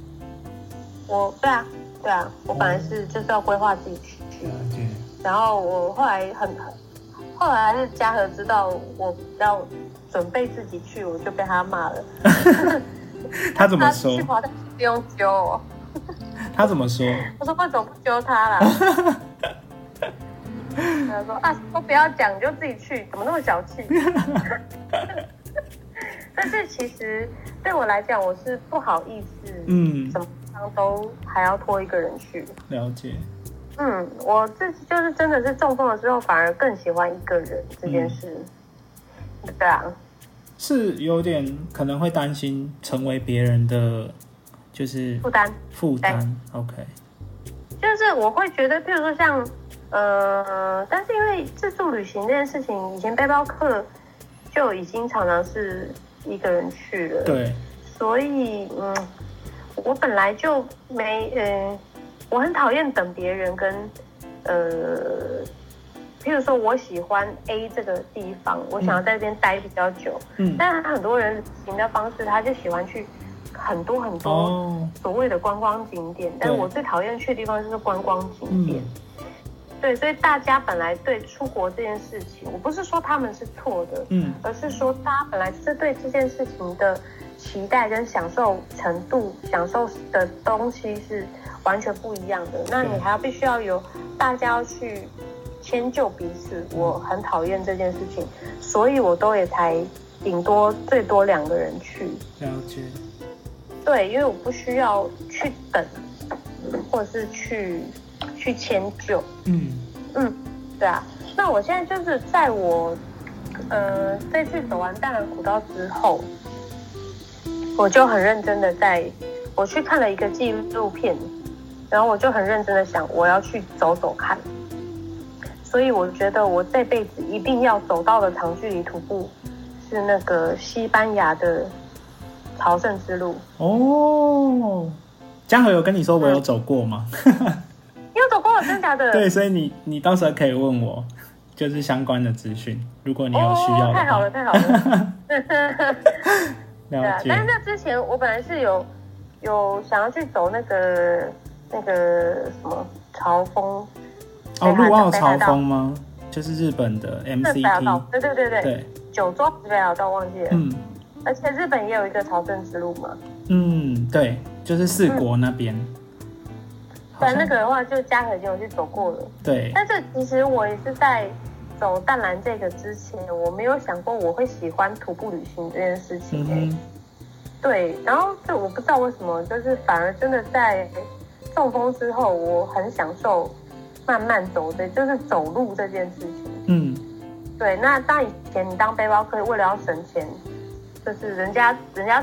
对啊，我本来是就是要规划自己去。了解。然后我后来还是嘉禾知道我要准备自己去，我就被他骂了。他怎么说？他去滑蛋不用揪我。他怎么说？我说为什么不揪他啦？他说啊，都不要讲，你就自己去，怎么那么小气？但是其实对我来讲，我是不好意思，什么地方都还要拖一个人去。了解。我自己就是真的是中风的时候，反而更喜欢一个人这件事。对啊，是有点可能会担心成为别人的就是负担。OK， 就是我会觉得，譬如说像但是因为自助旅行这件事情，以前背包客就已经常常是一个人去了，对，所以我本来就我很讨厌等别人跟譬如说我喜欢 A 这个地方，我想要在这边待比较久，但很多人行的方式他就喜欢去很多很多所谓的观光景点，但是我最讨厌去的地方就是观光景点，对，所以大家本来对出国这件事情，我不是说他们是错的，而是说大家本来是对这件事情的期待跟享受程度、享受的东西是完全不一样的。那你还要必须要有大家要去迁就彼此，我很讨厌这件事情，所以我都也才顶多最多两个人去。了解。对，因为我不需要去等，或者是去迁就。对啊。那我现在就是在我这次走完淡蓝古道之后，我就很认真的我去看了一个纪录片，然后我就很认真的想我要去走走看，所以我觉得我这辈子一定要走到的长距离徒步是那个西班牙的朝圣之路。哦，嘉禾有跟你说我有走过吗？你有走过？真的假的？对，所以你到时候可以问我就是相关的资讯，如果你有需要的话。太好了了解。但是那之前我本来是有想要去走那个什么朝风，陆澳朝风吗？就是日本的 MCT， 对，九州北海道忘记了。而且日本也有一个朝圣之路嘛。对，就是四国那边。对，那个的话就嘉禾已经有去走过了。对，但是其实我也是在走淡蓝这个之前，我没有想过我会喜欢徒步旅行这件事情。对，然后就我不知道为什么，就是反而真的在中风之后，我很享受慢慢走的，就是走路这件事情。对。那当以前你当背包客为了要省钱，就是人家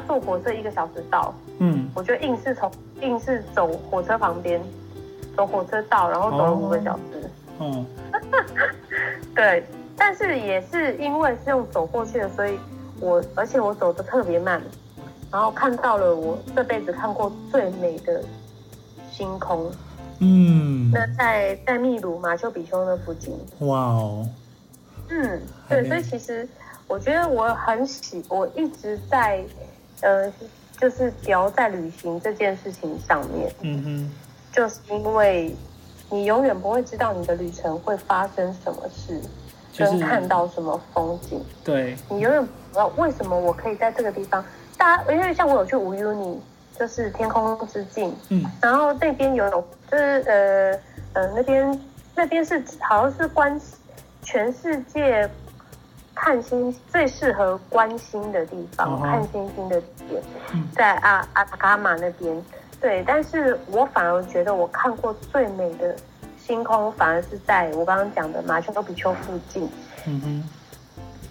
坐火车1个小时到，我就硬是走火车旁边，走火车道，然后走了5个小时。对，但是也是因为是用走过去的，所以而且我走得特别慢，然后看到了我这辈子看过最美的星空。那在秘鲁马丘比丘那附近。哇哦。对，所以其实我觉得我一直在就是聊在旅行这件事情上面。就是因为你永远不会知道你的旅程会发生什么事，就是看到什么风景。对，你永远不知道为什么我可以在这个地方。因为像我有去无忧尼，就是天空之境，然后那边有就是那边是好像是全世界看星最适合观星的地方，看星星的点，在阿塔卡马那边。对，但是我反而觉得我看过最美的星空，反而是在我刚刚讲的马丘比丘附近。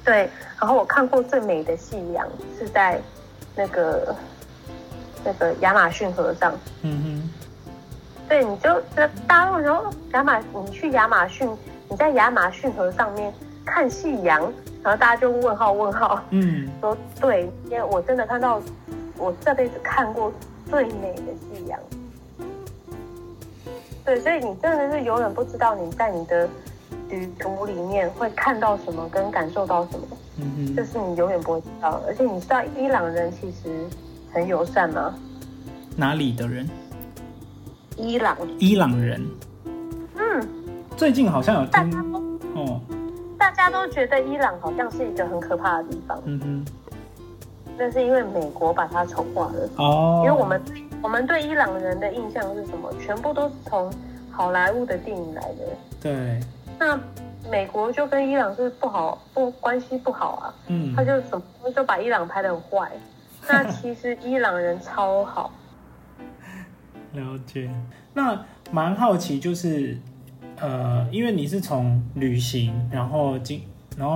对，然后我看过最美的夕阳是在那个亚马逊河上。对，你就大陆然后你去亚马逊，你在亚马逊河上面看夕阳，然后大家就问号。说对，因为我真的看到我这辈子看过最美的夕阳。对，所以你真的是永远不知道你在你的旅途里面会看到什么跟感受到什么。就是你永远不会知道。而且你知道伊朗人其实很友善吗？哪里的人？伊朗人。最近好像有听哦，大家都觉得伊朗好像是一个很可怕的地方，嗯哼，那是因为美国把它丑化了哦。因为我们对伊朗人的印象是什么？全部都是从好莱坞的电影来的。对，那美国就跟伊朗是关系不好啊，嗯，他就什么就把伊朗拍得很坏。那其实伊朗人超好。了解。那蛮好奇，就是因为你是从旅行，然后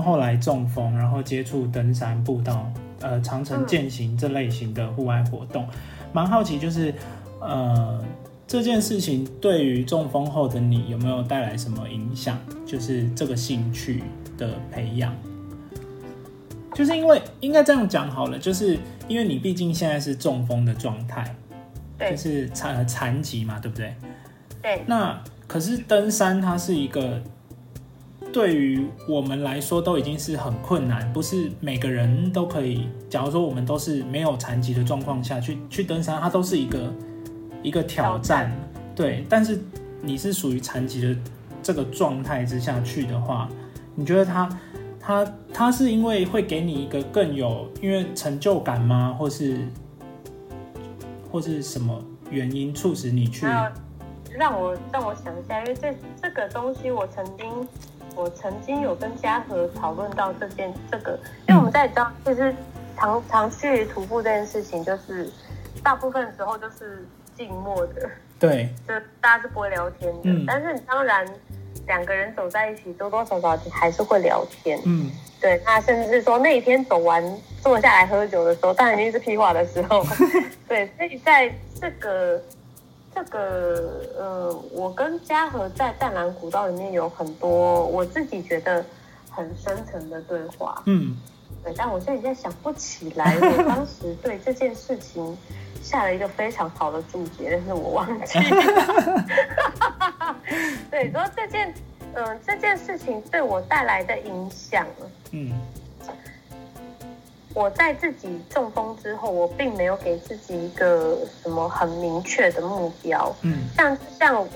后来中风，然后接触登山步道、长程健行这类型的户外活动，蛮好奇就是这件事情对于中风后的你有没有带来什么影响？就是这个兴趣的培养，就是因为应该这样讲好了，就是因为你毕竟现在是中风的状态，就是残疾嘛，对不对？对。那可是登山它是一个对于我们来说都已经是很困难，不是每个人都可以。假如说我们都是没有残疾的状况下去登山，它都是一个挑战，对。但是你是属于残疾的这个状态之下去的话，你觉得它是因为会给你一个更有因为成就感吗？或是什么原因促使你去？让我想一下，因为这个东西我曾经有跟嘉禾讨论到这个，因为我们在知道就是常去徒步这件事情，就是大部分时候就是静默的，对，就大家是不会聊天的。但是你当然两个人走在一起，多多少少还是会聊天。嗯，对。那甚至说那一天走完坐下来喝酒的时候，当然一定是屁话的时候。对，所以在这个我跟嘉禾在淡蓝古道里面有很多我自己觉得很深层的对话。嗯，对。但我现在想不起来，我当时对这件事情下了一个非常好的注解，但是我忘记了。对，说这件事情对我带来的影响，嗯，我在自己中风之后，我并没有给自己一个什么很明确的目标，嗯，像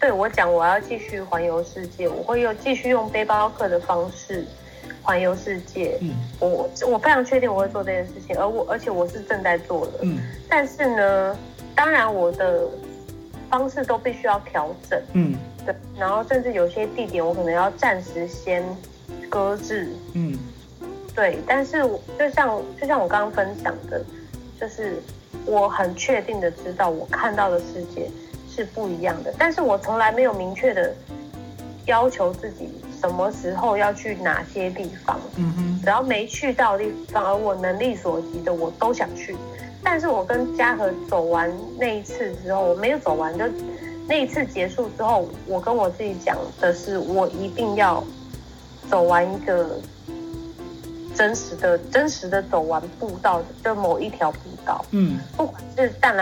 对我讲我要继续环游世界，我会又继续用背包客的方式环游世界，嗯，我非常确定我会做这件事情，而且我是正在做的，嗯，但是呢，当然我的方式都必须要调整，嗯，对，然后甚至有些地点我可能要暂时先搁置，嗯。对，但是就像我刚刚分享的，就是我很确定的知道我看到的世界是不一样的，但是我从来没有明确的要求自己什么时候要去哪些地方，嗯哼，只要没去到的地方，而我能力所及的我都想去。但是我跟嘉禾走完那一次之后，我没有走完，就那一次结束之后，我跟我自己讲的是，我一定要走完一个真实的走完步道，就某一条步道，嗯，不管是淡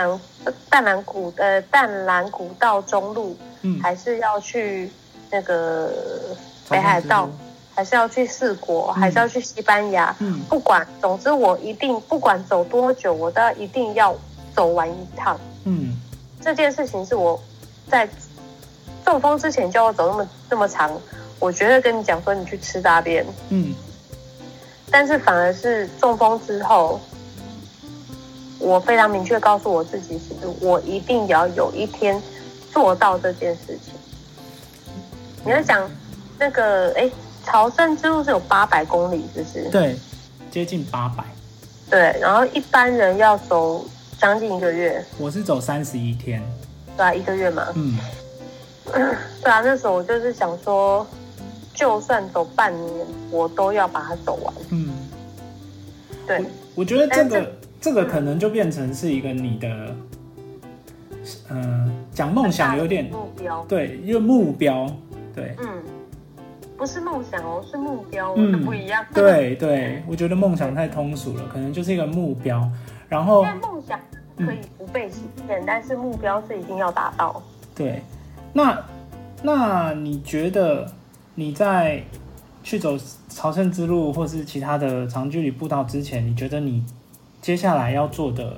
蓝古道中路，嗯，还是要去那个北海道，还是要去四国，还是要去西班牙，嗯，不管，总之我一定不管走多久，我都一定要走完一趟，嗯，这件事情是我在中风之前叫我走那么长，我绝对跟你讲说你去吃大便，嗯。但是反而是中风之后，我非常明确告诉我自己，我一定要有一天做到这件事情。你要讲那个，朝圣之路是有800公里，是不是？对，接近800。对，然后一般人要走将近1个月。我是走31天。对啊，1个月嘛。嗯。对啊，那时候我就是想说，就算走半年，我都要把它走完。嗯，对，我觉得这个可能就变成是一个你的，讲梦想有点目标，对，因为目标，对，嗯，不是梦想哦，是目标，嗯，是不一样。对对，我觉得梦想太通俗了，可能就是一个目标。然后，因为梦想可以不被实现，但是目标是一定要达到。对，那你觉得？你在去走朝圣之路或是其他的长距离步道之前，你觉得你接下来要做的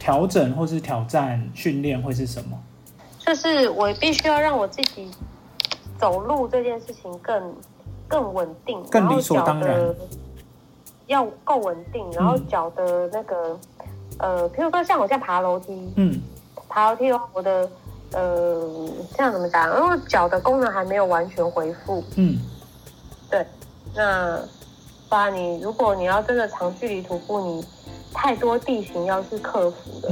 调整或是挑战训练会是什么？就是我必须要让我自己走路这件事情更稳定，更理所当然，要够稳定，然后脚的那个譬如说像我现在爬楼梯，爬楼梯哦，我的这样怎么讲？因为脚的功能还没有完全恢复，对，那不然你如果你要真的长距离徒步，你太多地形要去克服的，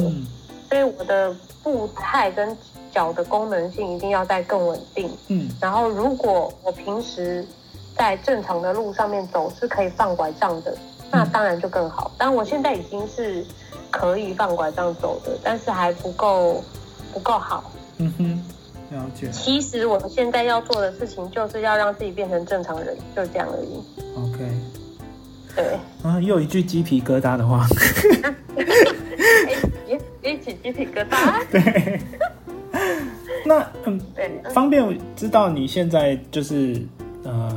所以我的步态跟脚的功能性一定要再更稳定，然后如果我平时在正常的路上面走是可以放拐杖的，那当然就更好。但我现在已经是可以放拐杖走的，但是还不够好。嗯哼，了解。其实我们现在要做的事情就是要让自己变成正常人，就这样而已。OK。对。啊，又有一句鸡皮疙瘩的话。一起鸡皮疙瘩。对。那方便知道你现在就是。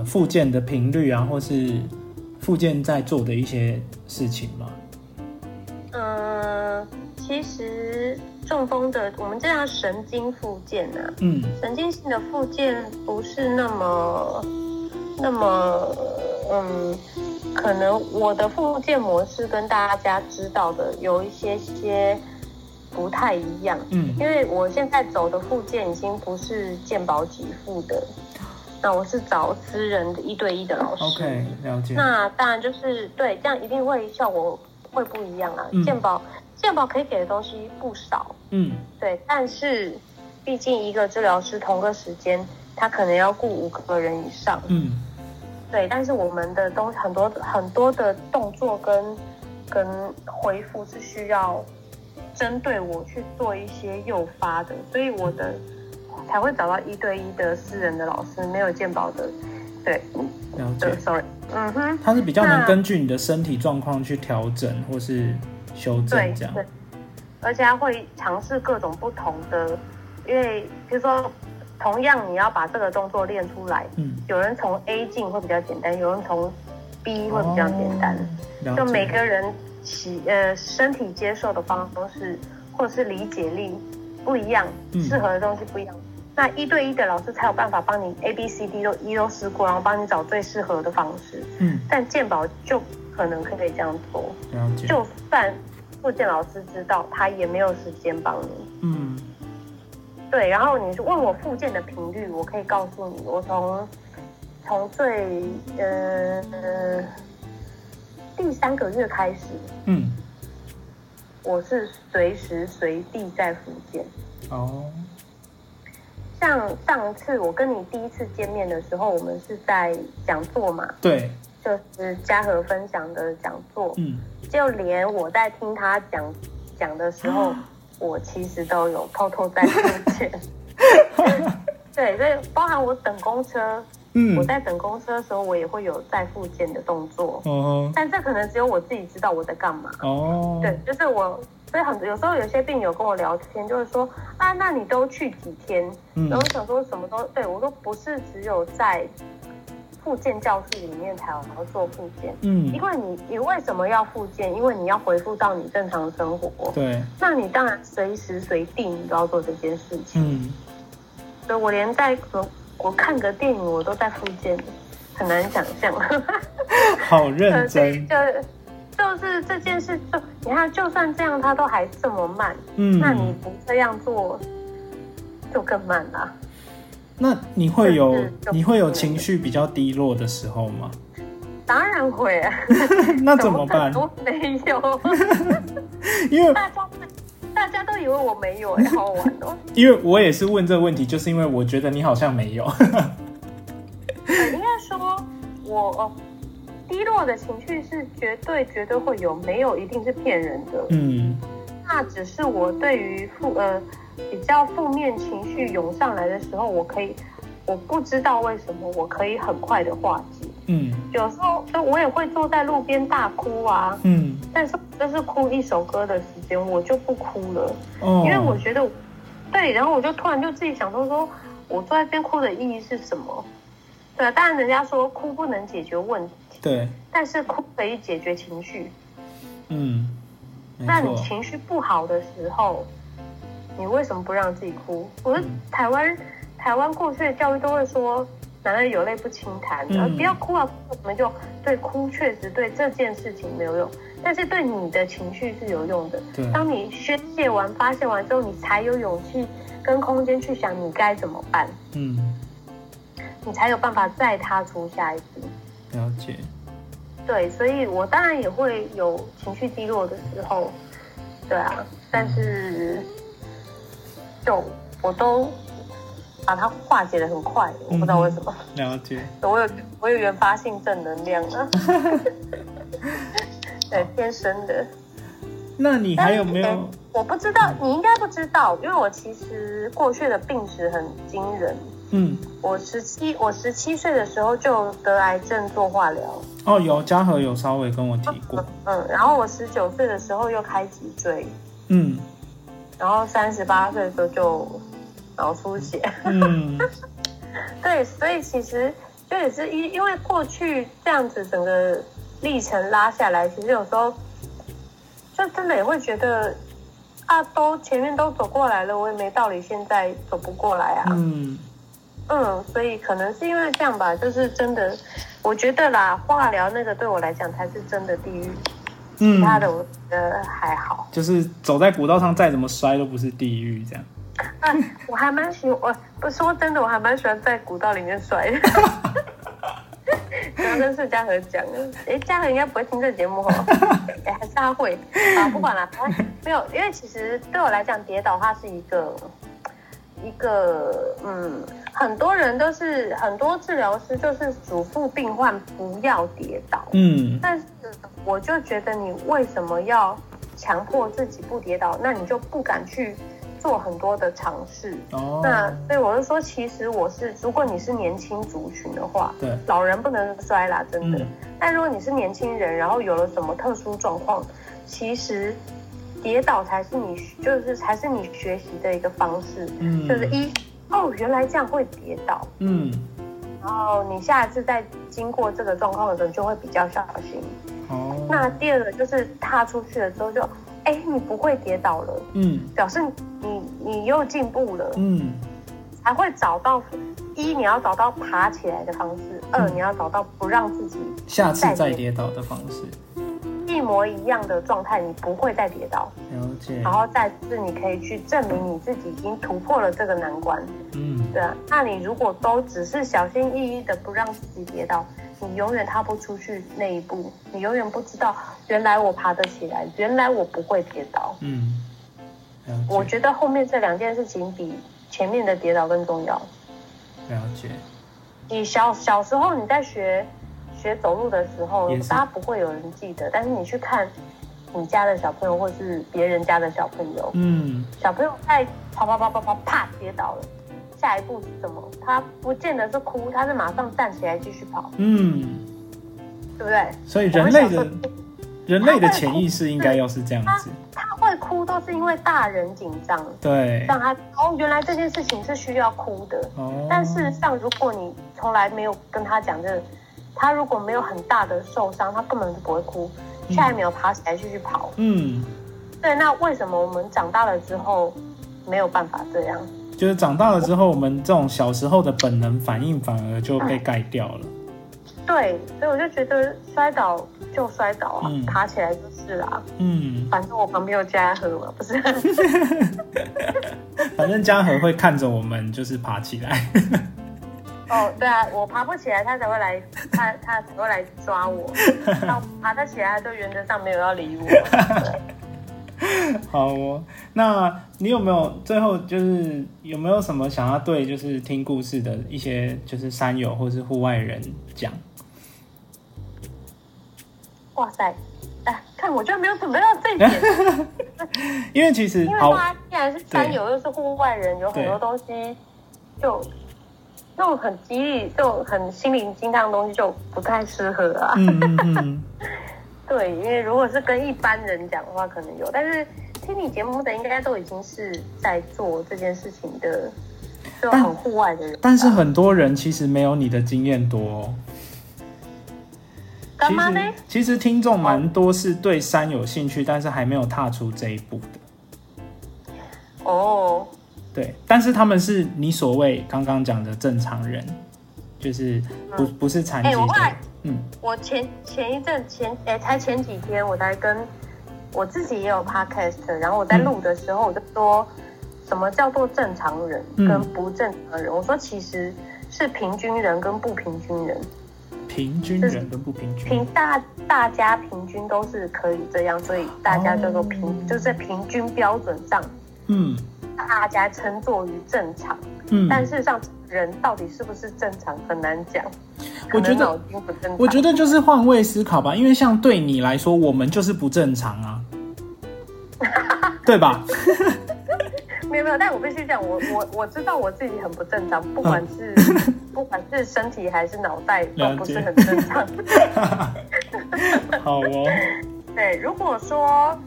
复健的频率啊，或是复健在做的一些事情吗？其实中风的我们这样神经复健啊，神经性的复健不是那么可能我的复健模式跟大家知道的有一些不太一样，因为我现在走的复健已经不是健保给付的。那我是找私人的1对1的老师 ，OK， 了解。那当然就是对，这样一定会效果会不一样啊。健保可以给的东西不少，对。但是毕竟一个治疗师同个时间，他可能要顾5个人以上，对。但是我们的东西很多的动作跟回复是需要针对我去做一些诱发的，所以我的。才会找到1对1的私人的老师，没有健保的，对，了解 ，sorry， 他是比较能根据你的身体状况去调整或是修正这样，对，而且他会尝试各种不同的，因为比如说同样你要把这个动作练出来，有人从 A 进会比较简单，有人从 B 会比较简单，就每个人身体接受的方式或者是理解力。不一样，适合的东西不一样。那1对1的老师才有办法帮你 A、B、C、D 都试过，然后帮你找最适合的方式。但健保就可能可以这样做。了解。就算复健老师知道，他也没有时间帮你。对。然后你问我复健的频率，我可以告诉你，我从最第3个月开始。我是随时随地在复健。像上次我跟你第一次见面的时候，我们是在讲座嘛，对，就是嘉禾分享的讲座，就连我在听他讲的时候，我其实都有偷偷在复健。对，所以包含我等公车。我在等公车的时候，我也会有在复健的动作，但这可能只有我自己知道我在干嘛。对，就是我，所以有时候有些病友跟我聊天，就会说啊，那你都去几天？然后想说什么都对，我说不是只有在复健教室里面才要做复健，因为你为什么要复健？因为你要恢复到你正常生活，对，那你当然随时随地你都要做这件事情。所以我连在。我看个电影，我都在复健，很难想象。好认真。就是这件事，你看，就算这样，它都还这么慢。那你不这样做，就更慢啦。那你会有情绪比较低落的时候吗？当然会啊。那怎么办？我没有。因为。大家都以为我没有，好玩哦！因为我也是问这个问题，就是因为我觉得你好像没有。应该说，我低落的情绪是绝对会有，没有一定是骗人的。那只是我对于比较负面情绪涌上来的时候，我不知道为什么我可以很快的化解。有时候我也会坐在路边大哭啊。但是就是哭一首歌的时间，我就不哭了。因为我觉得，对，然后我就突然就自己想说，我坐在边哭的意义是什么？对啊，当然人家说哭不能解决问题，对，但是哭可以解决情绪。那你情绪不好的时候，你为什么不让自己哭？我说台湾过去的教育都会说男人有泪不轻弹，不要哭啊，我们就对哭确实对这件事情没有用，但是对你的情绪是有用的。当你宣泄完发泄完之后，你才有勇气跟空间去想你该怎么办，你才有办法再踏出下一步。了解。对，所以我当然也会有情绪低落的时候，对啊，但是就我都把它化解得很快，我不知道为什么。了解。我有原发性正能量啊。对，天生的。那你还有没有？我不知道，你应该不知道，因为我其实过去的病史很惊人。我17岁的时候就得癌症做化疗。哦，有嘉禾有稍微跟我提过。然后我19岁的时候又开脊椎。然后38岁的时候就脑出血。对，所以其实就也是因为过去这样子整个历程拉下来，其实有时候就真的也会觉得啊，都前面都走过来了，我也没道理现在走不过来啊。所以可能是因为这样吧，就是真的我觉得啦，化疗那个对我来讲才是真的地狱，其他的我觉得还好，就是走在古道上再怎么摔都不是地狱这样。我还蛮喜欢，不说真的，我还蛮喜欢在古道里面摔的。然后跟嘉禾讲，嘉禾应该不会听这节目哦。还是他会啊？不管了，没有，因为其实对我来讲，跌倒它是一个很多人都是，很多治疗师就是嘱咐病患不要跌倒，但是我就觉得你为什么要强迫自己不跌倒？那你就不敢去做很多的尝试。那所以我就说，其实我是，如果你是年轻族群的话，对，老人不能摔啦，真的。但如果你是年轻人，然后有了什么特殊状况，其实跌倒才是你，就是才是你学习的一个方式，就是原来这样会跌倒，然后你下一次再经过这个状况的时候就会比较小心。那第二个就是踏出去了之后就，你不会跌倒了，表示你又进步了，才会找到一，你要找到爬起来的方式，二，你要找到不让自己下次再跌倒的方式。一模一样的状态，你不会再跌倒。了解。然后再次你可以去证明你自己已经突破了这个难关。对啊。那你如果都只是小心翼翼的不让自己跌倒，你永远踏不出去那一步，你永远不知道原来我爬得起来，原来我不会跌倒。我觉得后面这两件事情比前面的跌倒更重要。了解。你小时候你在学走路的时候，大家不会有人记得，但是你去看你家的小朋友或是别人家的小朋友，小朋友在啪跌倒了，下一步是什么？他不见得是哭，他是马上站起来继续跑，对不对？所以人类的潜意识应该要是这样子，他会哭都是因为大人紧张，对，让他原来这件事情是需要哭的，但事实上如果你从来没有跟他讲这个。他如果没有很大的受伤，他根本就不会哭，下一秒爬起来继续跑。对，那为什么我们长大了之后没有办法这样？就是长大了之后，我们这种小时候的本能反应反而就被盖掉了。对，所以我就觉得摔倒就摔倒啊，爬起来就是啦。反正我旁边有嘉禾嘛，不是？反正嘉禾会看着我们，就是爬起来。对啊，我爬不起来，他才会来抓我。他爬得起来，就原则上没有要理我。好哦，那你有没有最后就是有没有什么想要对就是听故事的一些就是山友或是户外人讲？哇塞！看我居然没有准备到这一点。因为他既然是山友又是户外人，有很多东西就。那种很激励、这种很心灵鸡汤的东西就不太适合啊。对，因为如果是跟一般人讲的话，可能有，但是听你节目的应该都已经是在做这件事情的，就很户外的人。但是很多人其实没有你的经验多哦。干嘛呢？其实听众蛮多是对山有兴趣，但是还没有踏出这一步的。哦，对，但是他们是你所谓刚刚讲的正常人，就是不是残疾的。我前几天我在跟我自己也有 podcast， 然后我在录的时候我就说，什么叫做正常人跟不正常人？我说其实是平均人跟不平均人。平均人跟不平均，大家平均都是可以这样，所以大家叫做就是平均标准上，大家称作于正常。但事实上人到底是不是正常很难讲，我觉得就是换位思考吧，因为像对你来说，我们就是不正常啊，对吧？没有，但我必须讲，我知道我自己很不正常，不管是身体还是脑袋都不是很正常。好哦。对，如果说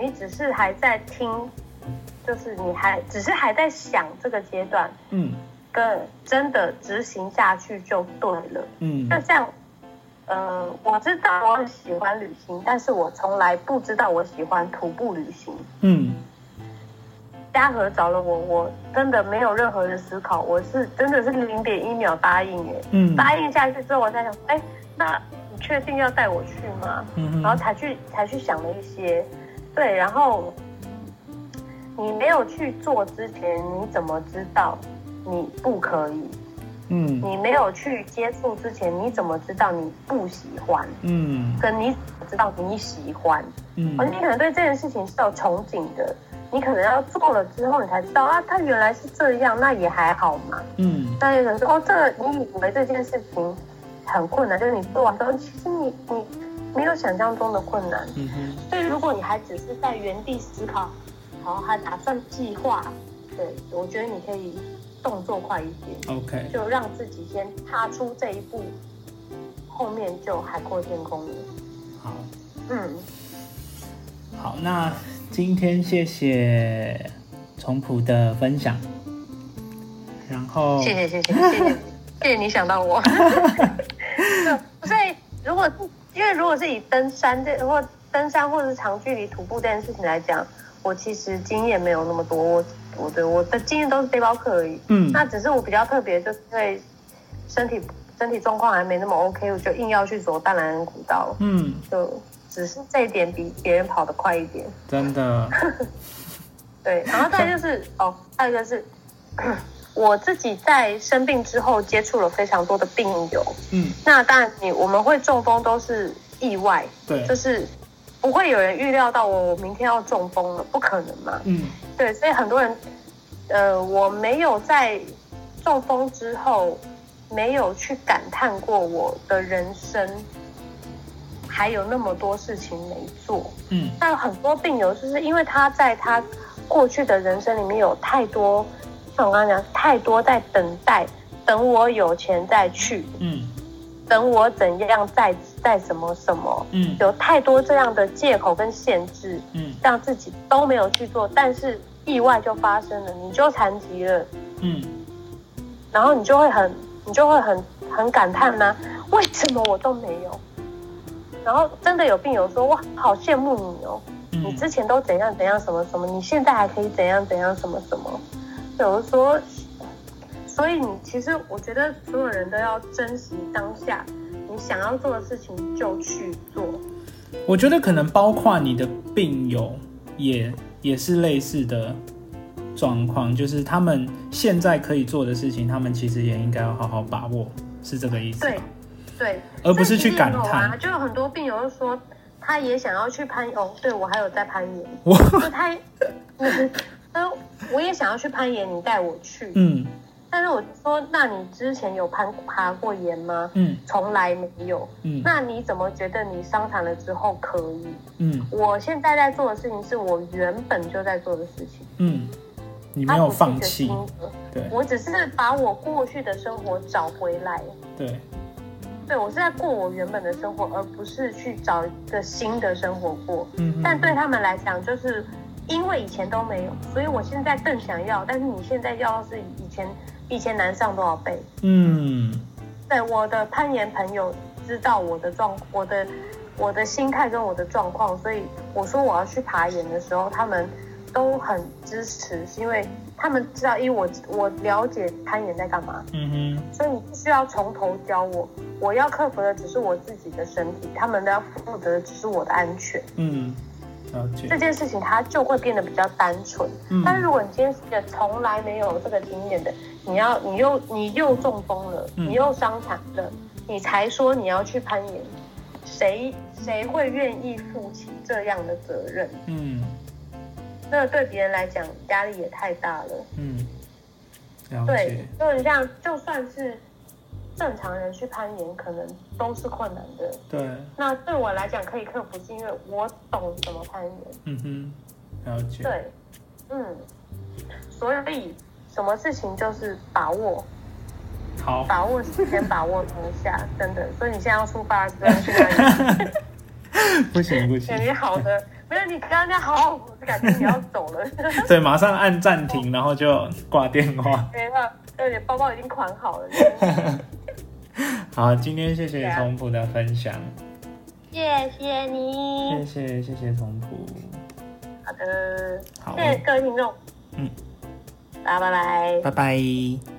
你只是还在听，就是你只是还在想这个阶段，跟真的执行下去就对了。就像我知道我很喜欢旅行，但是我从来不知道我喜欢徒步旅行。嘉禾找了我，我真的没有任何的思考，我是真的是0.1秒答应耶。答应下去之后，我才想，那你确定要带我去吗？然后才去想了一些，对，然后你没有去做之前，你怎么知道你不可以？你没有去接触之前，你怎么知道你不喜欢？跟你知道你喜欢，你可能对这件事情是有憧憬的。你可能要做了之后，你才知道啊，它原来是这样，那也还好嘛。那有人说你以为这件事情很困难，就是你做完之后，其实你没有想象中的困难。所以如果你还只是在原地思考，然后还打算计划，对，我觉得你可以动作快一点。OK， 就让自己先踏出这一步，后面就海阔天空了。好，好，那。今天谢谢崇普的分享，然后谢谢你想到我。所以如果是以登山或者长距离徒步这件事情来讲，我其实经验没有那么多，我的经验都是背包客而已。那只是我比较特别，就是因为身体状况还没那么 OK， 我就硬要去走淡蓝古道。只是这一点比别人跑得快一点，真的。对，然后再就是还有一个是，我自己在生病之后接触了非常多的病友。那当然我们会中风都是意外，对，就是不会有人预料到我明天要中风了，不可能嘛。对，所以很多人，我没有在中风之后没有去感叹过我的人生。还有那么多事情没做，但很多病友就是因为他在他过去的人生里面有太多，像我刚刚讲，太多在等待，等我有钱再去，等我怎样再什么，有太多这样的借口跟限制，让自己都没有去做，但是意外就发生了，你就残疾了，然后你就会很感叹啊，为什么我都没有？然后真的有病友说，哇，好羡慕你哦，你之前都怎样怎样什么什么，你现在还可以怎样怎样什么什么。有人说，所以你其实我觉得所有人都要珍惜当下，你想要做的事情就去做。我觉得可能包括你的病友也是类似的状况，就是他们现在可以做的事情，他们其实也应该要好好把握，是这个意思吧？对。对，而不是去感叹。就有很多病友说，他也想要去攀岩。对，我还有在攀岩。我也想要去攀岩，你带我去。但是我说，那你之前有爬过岩吗？从来没有。那你怎么觉得你伤残了之后可以？我现在在做的事情是我原本就在做的事情。你没有放弃。对，我只是把我过去的生活找回来。对。对，我是在过我原本的生活，而不是去找一个新的生活过。但对他们来讲，就是因为以前都没有，所以我现在更想要。但是你现在要是以前难上多少倍？对，我的攀岩朋友知道我的心态跟我的状况，所以我说我要去爬岩的时候，他们都很支持，是因为他们知道，因为我了解攀岩在干嘛，嗯哼，所以你必须要从头教我。我要克服的只是我自己的身体，他们要负责的只是我的安全。嗯，了解。这件事情它就会变得比较单纯。嗯，但如果你今天是一个从来没有这个经验的，你又中风了，你又伤残了，你才说你要去攀岩，谁会愿意负起这样的责任？嗯，那对别人来讲压力也太大了。嗯，了解。对，就很像，就算是正常人去攀岩，可能都是困难的。对。那对我来讲可以克服，是因为我懂怎么攀岩。嗯哼，了解。对，嗯，所以什么事情就是把握。好，把握时间，把握当下，真的。所以你现在要出发，不要去哪里？不行不行，你好的，没有你刚刚那好，感觉你要走了。对，马上按暂停，然后就挂电话。没错，对，你包包已经款好了。好，今天谢谢童普的分享，谢谢你，谢谢童普。好的，好，谢谢各位听众。嗯，拜拜。